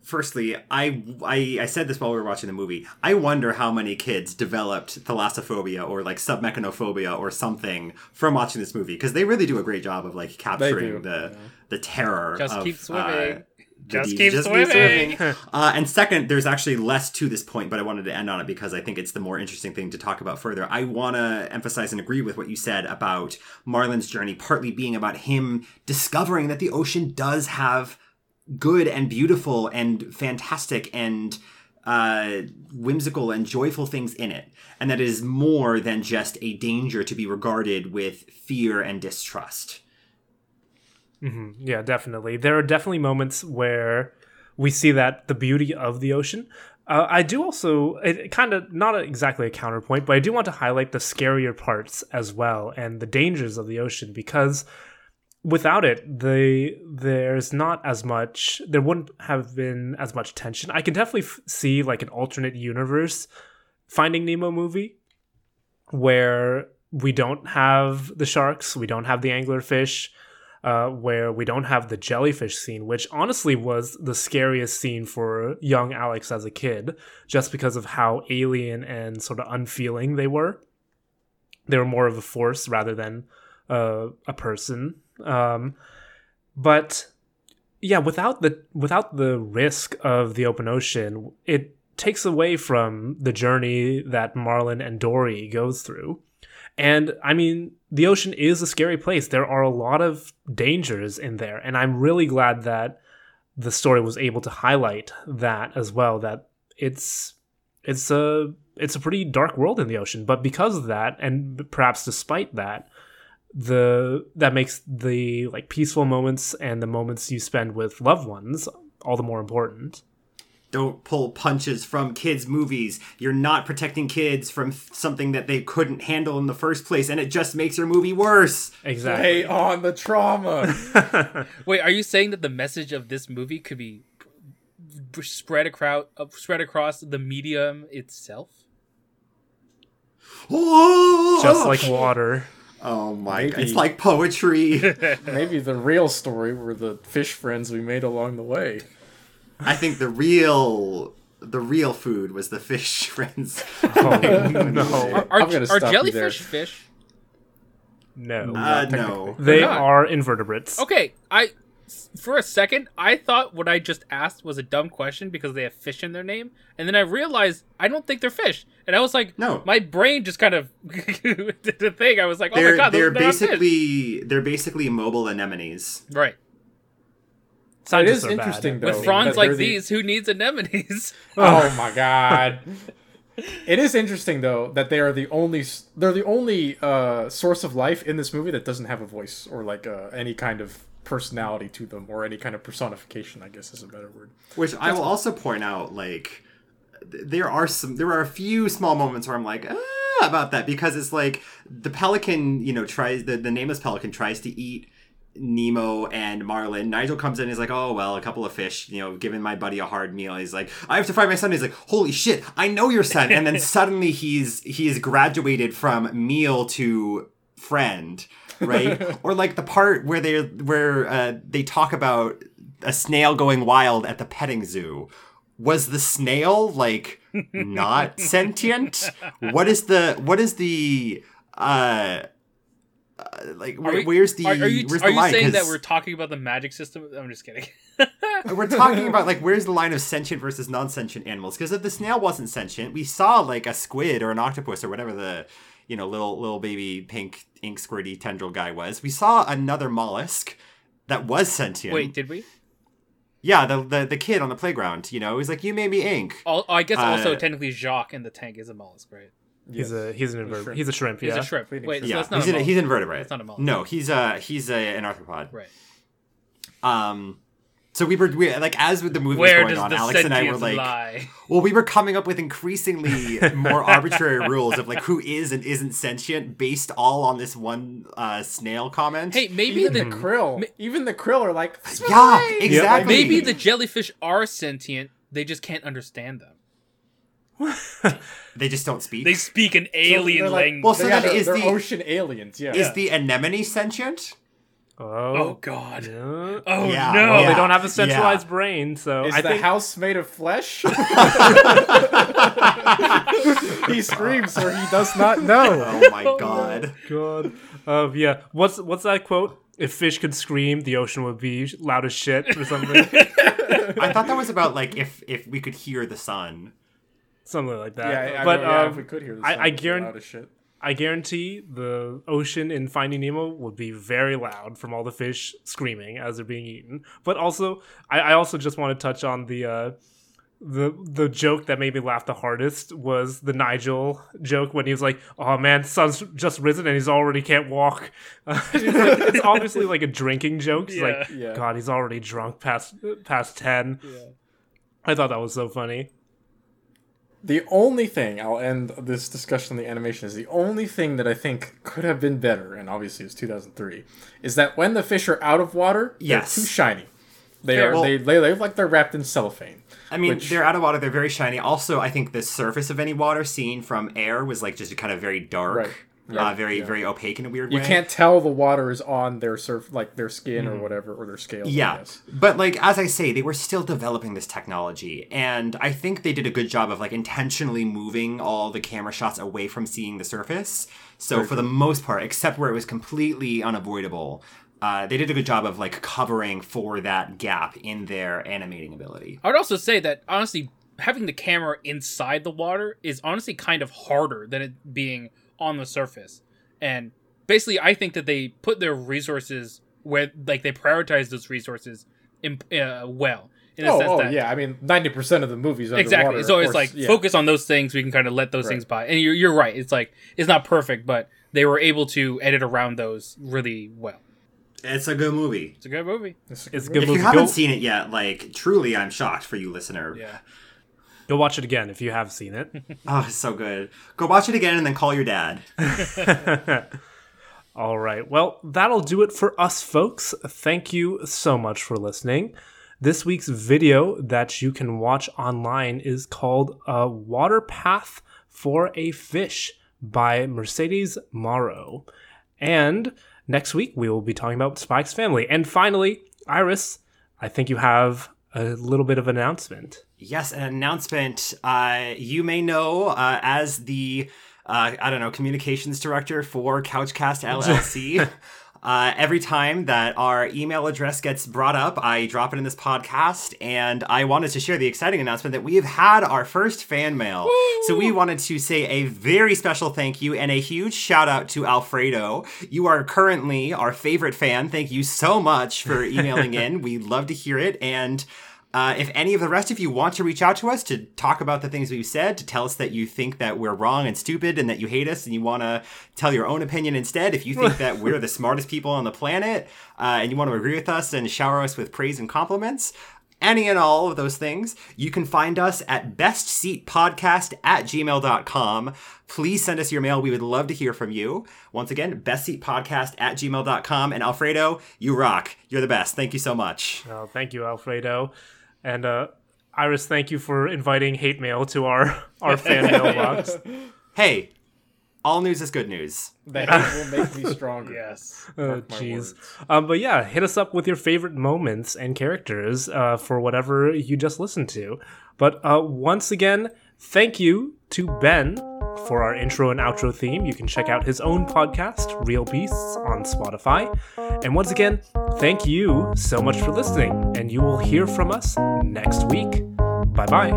Firstly, I said this while we were watching the movie. I wonder how many kids developed thalassophobia or like submechanophobia or something from watching this movie, because they really do a great job of like capturing the terror. Just keep swimming. And second, there's actually less to this point, but I wanted to end on it because I think it's the more interesting thing to talk about further. I want to emphasize and agree with what you said about Marlin's journey, partly being about him discovering that the ocean does have good and beautiful and fantastic and whimsical and joyful things in it. And that it is more than just a danger to be regarded with fear and distrust. Mm-hmm. Yeah, definitely. There are definitely moments where we see that the beauty of the ocean. I do also, it kind of not exactly a counterpoint, but I do want to highlight the scarier parts as well and the dangers of the ocean, because without it, there wouldn't have been as much tension. I can definitely see like an alternate universe Finding Nemo movie where we don't have the sharks, we don't have the anglerfish, where we don't have the jellyfish scene, which honestly was the scariest scene for young Alex as a kid, just because of how alien and sort of unfeeling they were. They were more of a force rather than a person. But yeah, without the risk of the open ocean, it takes away from the journey that Marlin and Dory goes through. And I mean, the ocean is a scary place. There are a lot of dangers in there. And I'm really glad that the story was able to highlight that as well, that it's a pretty dark world in the ocean. But because of that, and perhaps despite that, that makes the like peaceful moments and the moments you spend with loved ones all the more important. Don't pull punches from kids' movies. You're not protecting kids from something that they couldn't handle in the first place, and it just makes your movie worse. Exactly. Play on the trauma. Wait, are you saying that the message of this movie could be spread across the medium itself? Just like water. Oh my God. It's like poetry. Maybe the real story were the fish friends we made along the way. I think the real food was the fish friends. Oh, no. Are jellyfish fish? No. No. They are invertebrates. Okay. For a second, I thought what I just asked was a dumb question because they have fish in their name. And then I realized I don't think they're fish. And I was like, no. My brain just kind of did the thing. I was like, oh my God, they're basically mobile anemones. Right. It is interesting, though. With fronds like these, who needs anemones? Oh, my God. It is interesting, though, that they are the only source of life in this movie that doesn't have a voice or, like, any kind of personality to them or any kind of personification, I guess is a better word. Which I will also point out, like, there are a few small moments where I'm like, about that, because it's like the pelican, tries, the nameless pelican tries to eat Nemo and Marlin. Nigel comes in and he's like, oh, well, a couple of fish, giving my buddy a hard meal. He's like, I have to find my son. He's like, holy shit, I know your son. And then suddenly he is graduated from meal to friend, right? Or like the part where they talk about a snail going wild at the petting zoo. Was the snail like not sentient? Are you saying that we're talking about the magic system? I'm just kidding. We're talking about like where's the line of sentient versus non-sentient animals? Because if the snail wasn't sentient, we saw like a squid or an octopus or whatever the little baby pink ink squirty tendril guy was. We saw another mollusk that was sentient. Wait, did we? Yeah, the kid on the playground. He's like, you made me ink. I guess also technically Jacques in the tank is a mollusk, right? Yes. He's a shrimp. Yeah. He's a shrimp. Wait, yeah. So that's not he's invertebrate. That's not a mollusk. No, he's an arthropod. Right. So we were like, as with the movie was going on, Alex and I were like, well, we were coming up with increasingly more arbitrary rules of like who is and isn't sentient based all on this one snail comment. Hey, maybe even the krill are like, yeah, exactly. Maybe the jellyfish are sentient. They just can't understand them. They just don't speak. They speak an alien language. Well, so yeah, that is the ocean aliens. Yeah. Is the anemone sentient? Oh God! Yeah. Oh yeah. No! Well, they don't have a centralized brain, so is the house made of flesh? He screams, or he does not know. Oh my God! God. Yeah. What's that quote? If fish could scream, the ocean would be loud as shit, or something. I thought that was about like if we could hear the sun, something like that. Yeah, if we could hear the sun, I guarantee. Loud as shit. I guarantee the ocean in Finding Nemo would be very loud from all the fish screaming as they're being eaten. But also, I also just want to touch on the joke that made me laugh the hardest was the Nigel joke when he was like, "Oh man, sun's just risen and he's already can't walk." It's obviously like a drinking joke. It's God, he's already drunk past 10. Yeah. I thought that was so funny. The only thing, I'll end this discussion on the animation, is the only thing that I think could have been better, and obviously it's 2003, is that when the fish are out of water, they're too shiny. They look like they're wrapped in cellophane. I mean, they're out of water, they're very shiny. Also, I think the surface of any water seen from air was like just kind of very dark, very opaque in a weird way. You can't tell the water is on their their skin or whatever, or their scales. Yeah, but like as I say, they were still developing this technology, and I think they did a good job of like intentionally moving all the camera shots away from seeing the surface. So for the most part, except where it was completely unavoidable, they did a good job of like covering for that gap in their animating ability. I would also say that honestly, having the camera inside the water is honestly kind of harder than it being on the surface. And basically I think that they put their resources where like they prioritize those resources I mean 90% of the movies underwater, exactly, so it's like focus on those things, we can kind of let those things by, and you're right, it's like it's not perfect, but they were able to edit around those really well. It's a good movie. If you haven't seen it yet, like truly I'm shocked for you, listener. Go watch it again if you have seen it. Oh, it's so good. Go watch it again and then call your dad. All right. Well, that'll do it for us, folks. Thank you so much for listening. This week's video that you can watch online is called A Water Path for a Fish by Mercedes Morrow. And next week, we will be talking about Spike's family. And finally, Iris, I think you have a little bit of an announcement. Yes, an announcement. You may know as the, communications director for Couchcast LLC. Every time that our email address gets brought up, I drop it in this podcast, and I wanted to share the exciting announcement that we have had our first fan mail. Woo! So we wanted to say a very special thank you and a huge shout out to Alfredo. You are currently our favorite fan. Thank you so much for emailing in. We love to hear it, and if any of the rest of you want to reach out to us to talk about the things we've said, to tell us that you think that we're wrong and stupid and that you hate us and you want to tell your own opinion instead, if you think that we're the smartest people on the planet and you want to agree with us and shower us with praise and compliments, any and all of those things, you can find us at bestseatpodcast@gmail.com. Please send us your mail. We would love to hear from you. Once again, bestseatpodcast@gmail.com. And Alfredo, you rock. You're the best. Thank you so much. Oh, thank you, Alfredo. And Iris, thank you for inviting hate mail to our fan mail box. Hey, all news is good news. That will make me stronger. Yes. Oh, jeez. But yeah, hit us up with your favorite moments and characters for whatever you just listened to. But once again, thank you to Ben for our intro and outro theme. You can check out his own podcast, Real Beasts, on Spotify. And once again, thank you so much for listening, and you will hear from us next week. Bye-bye.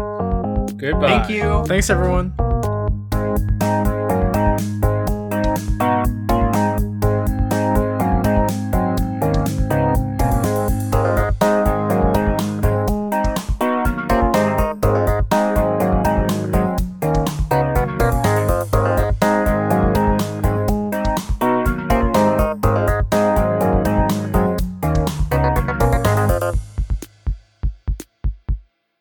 Goodbye. Thank you. Thanks, everyone.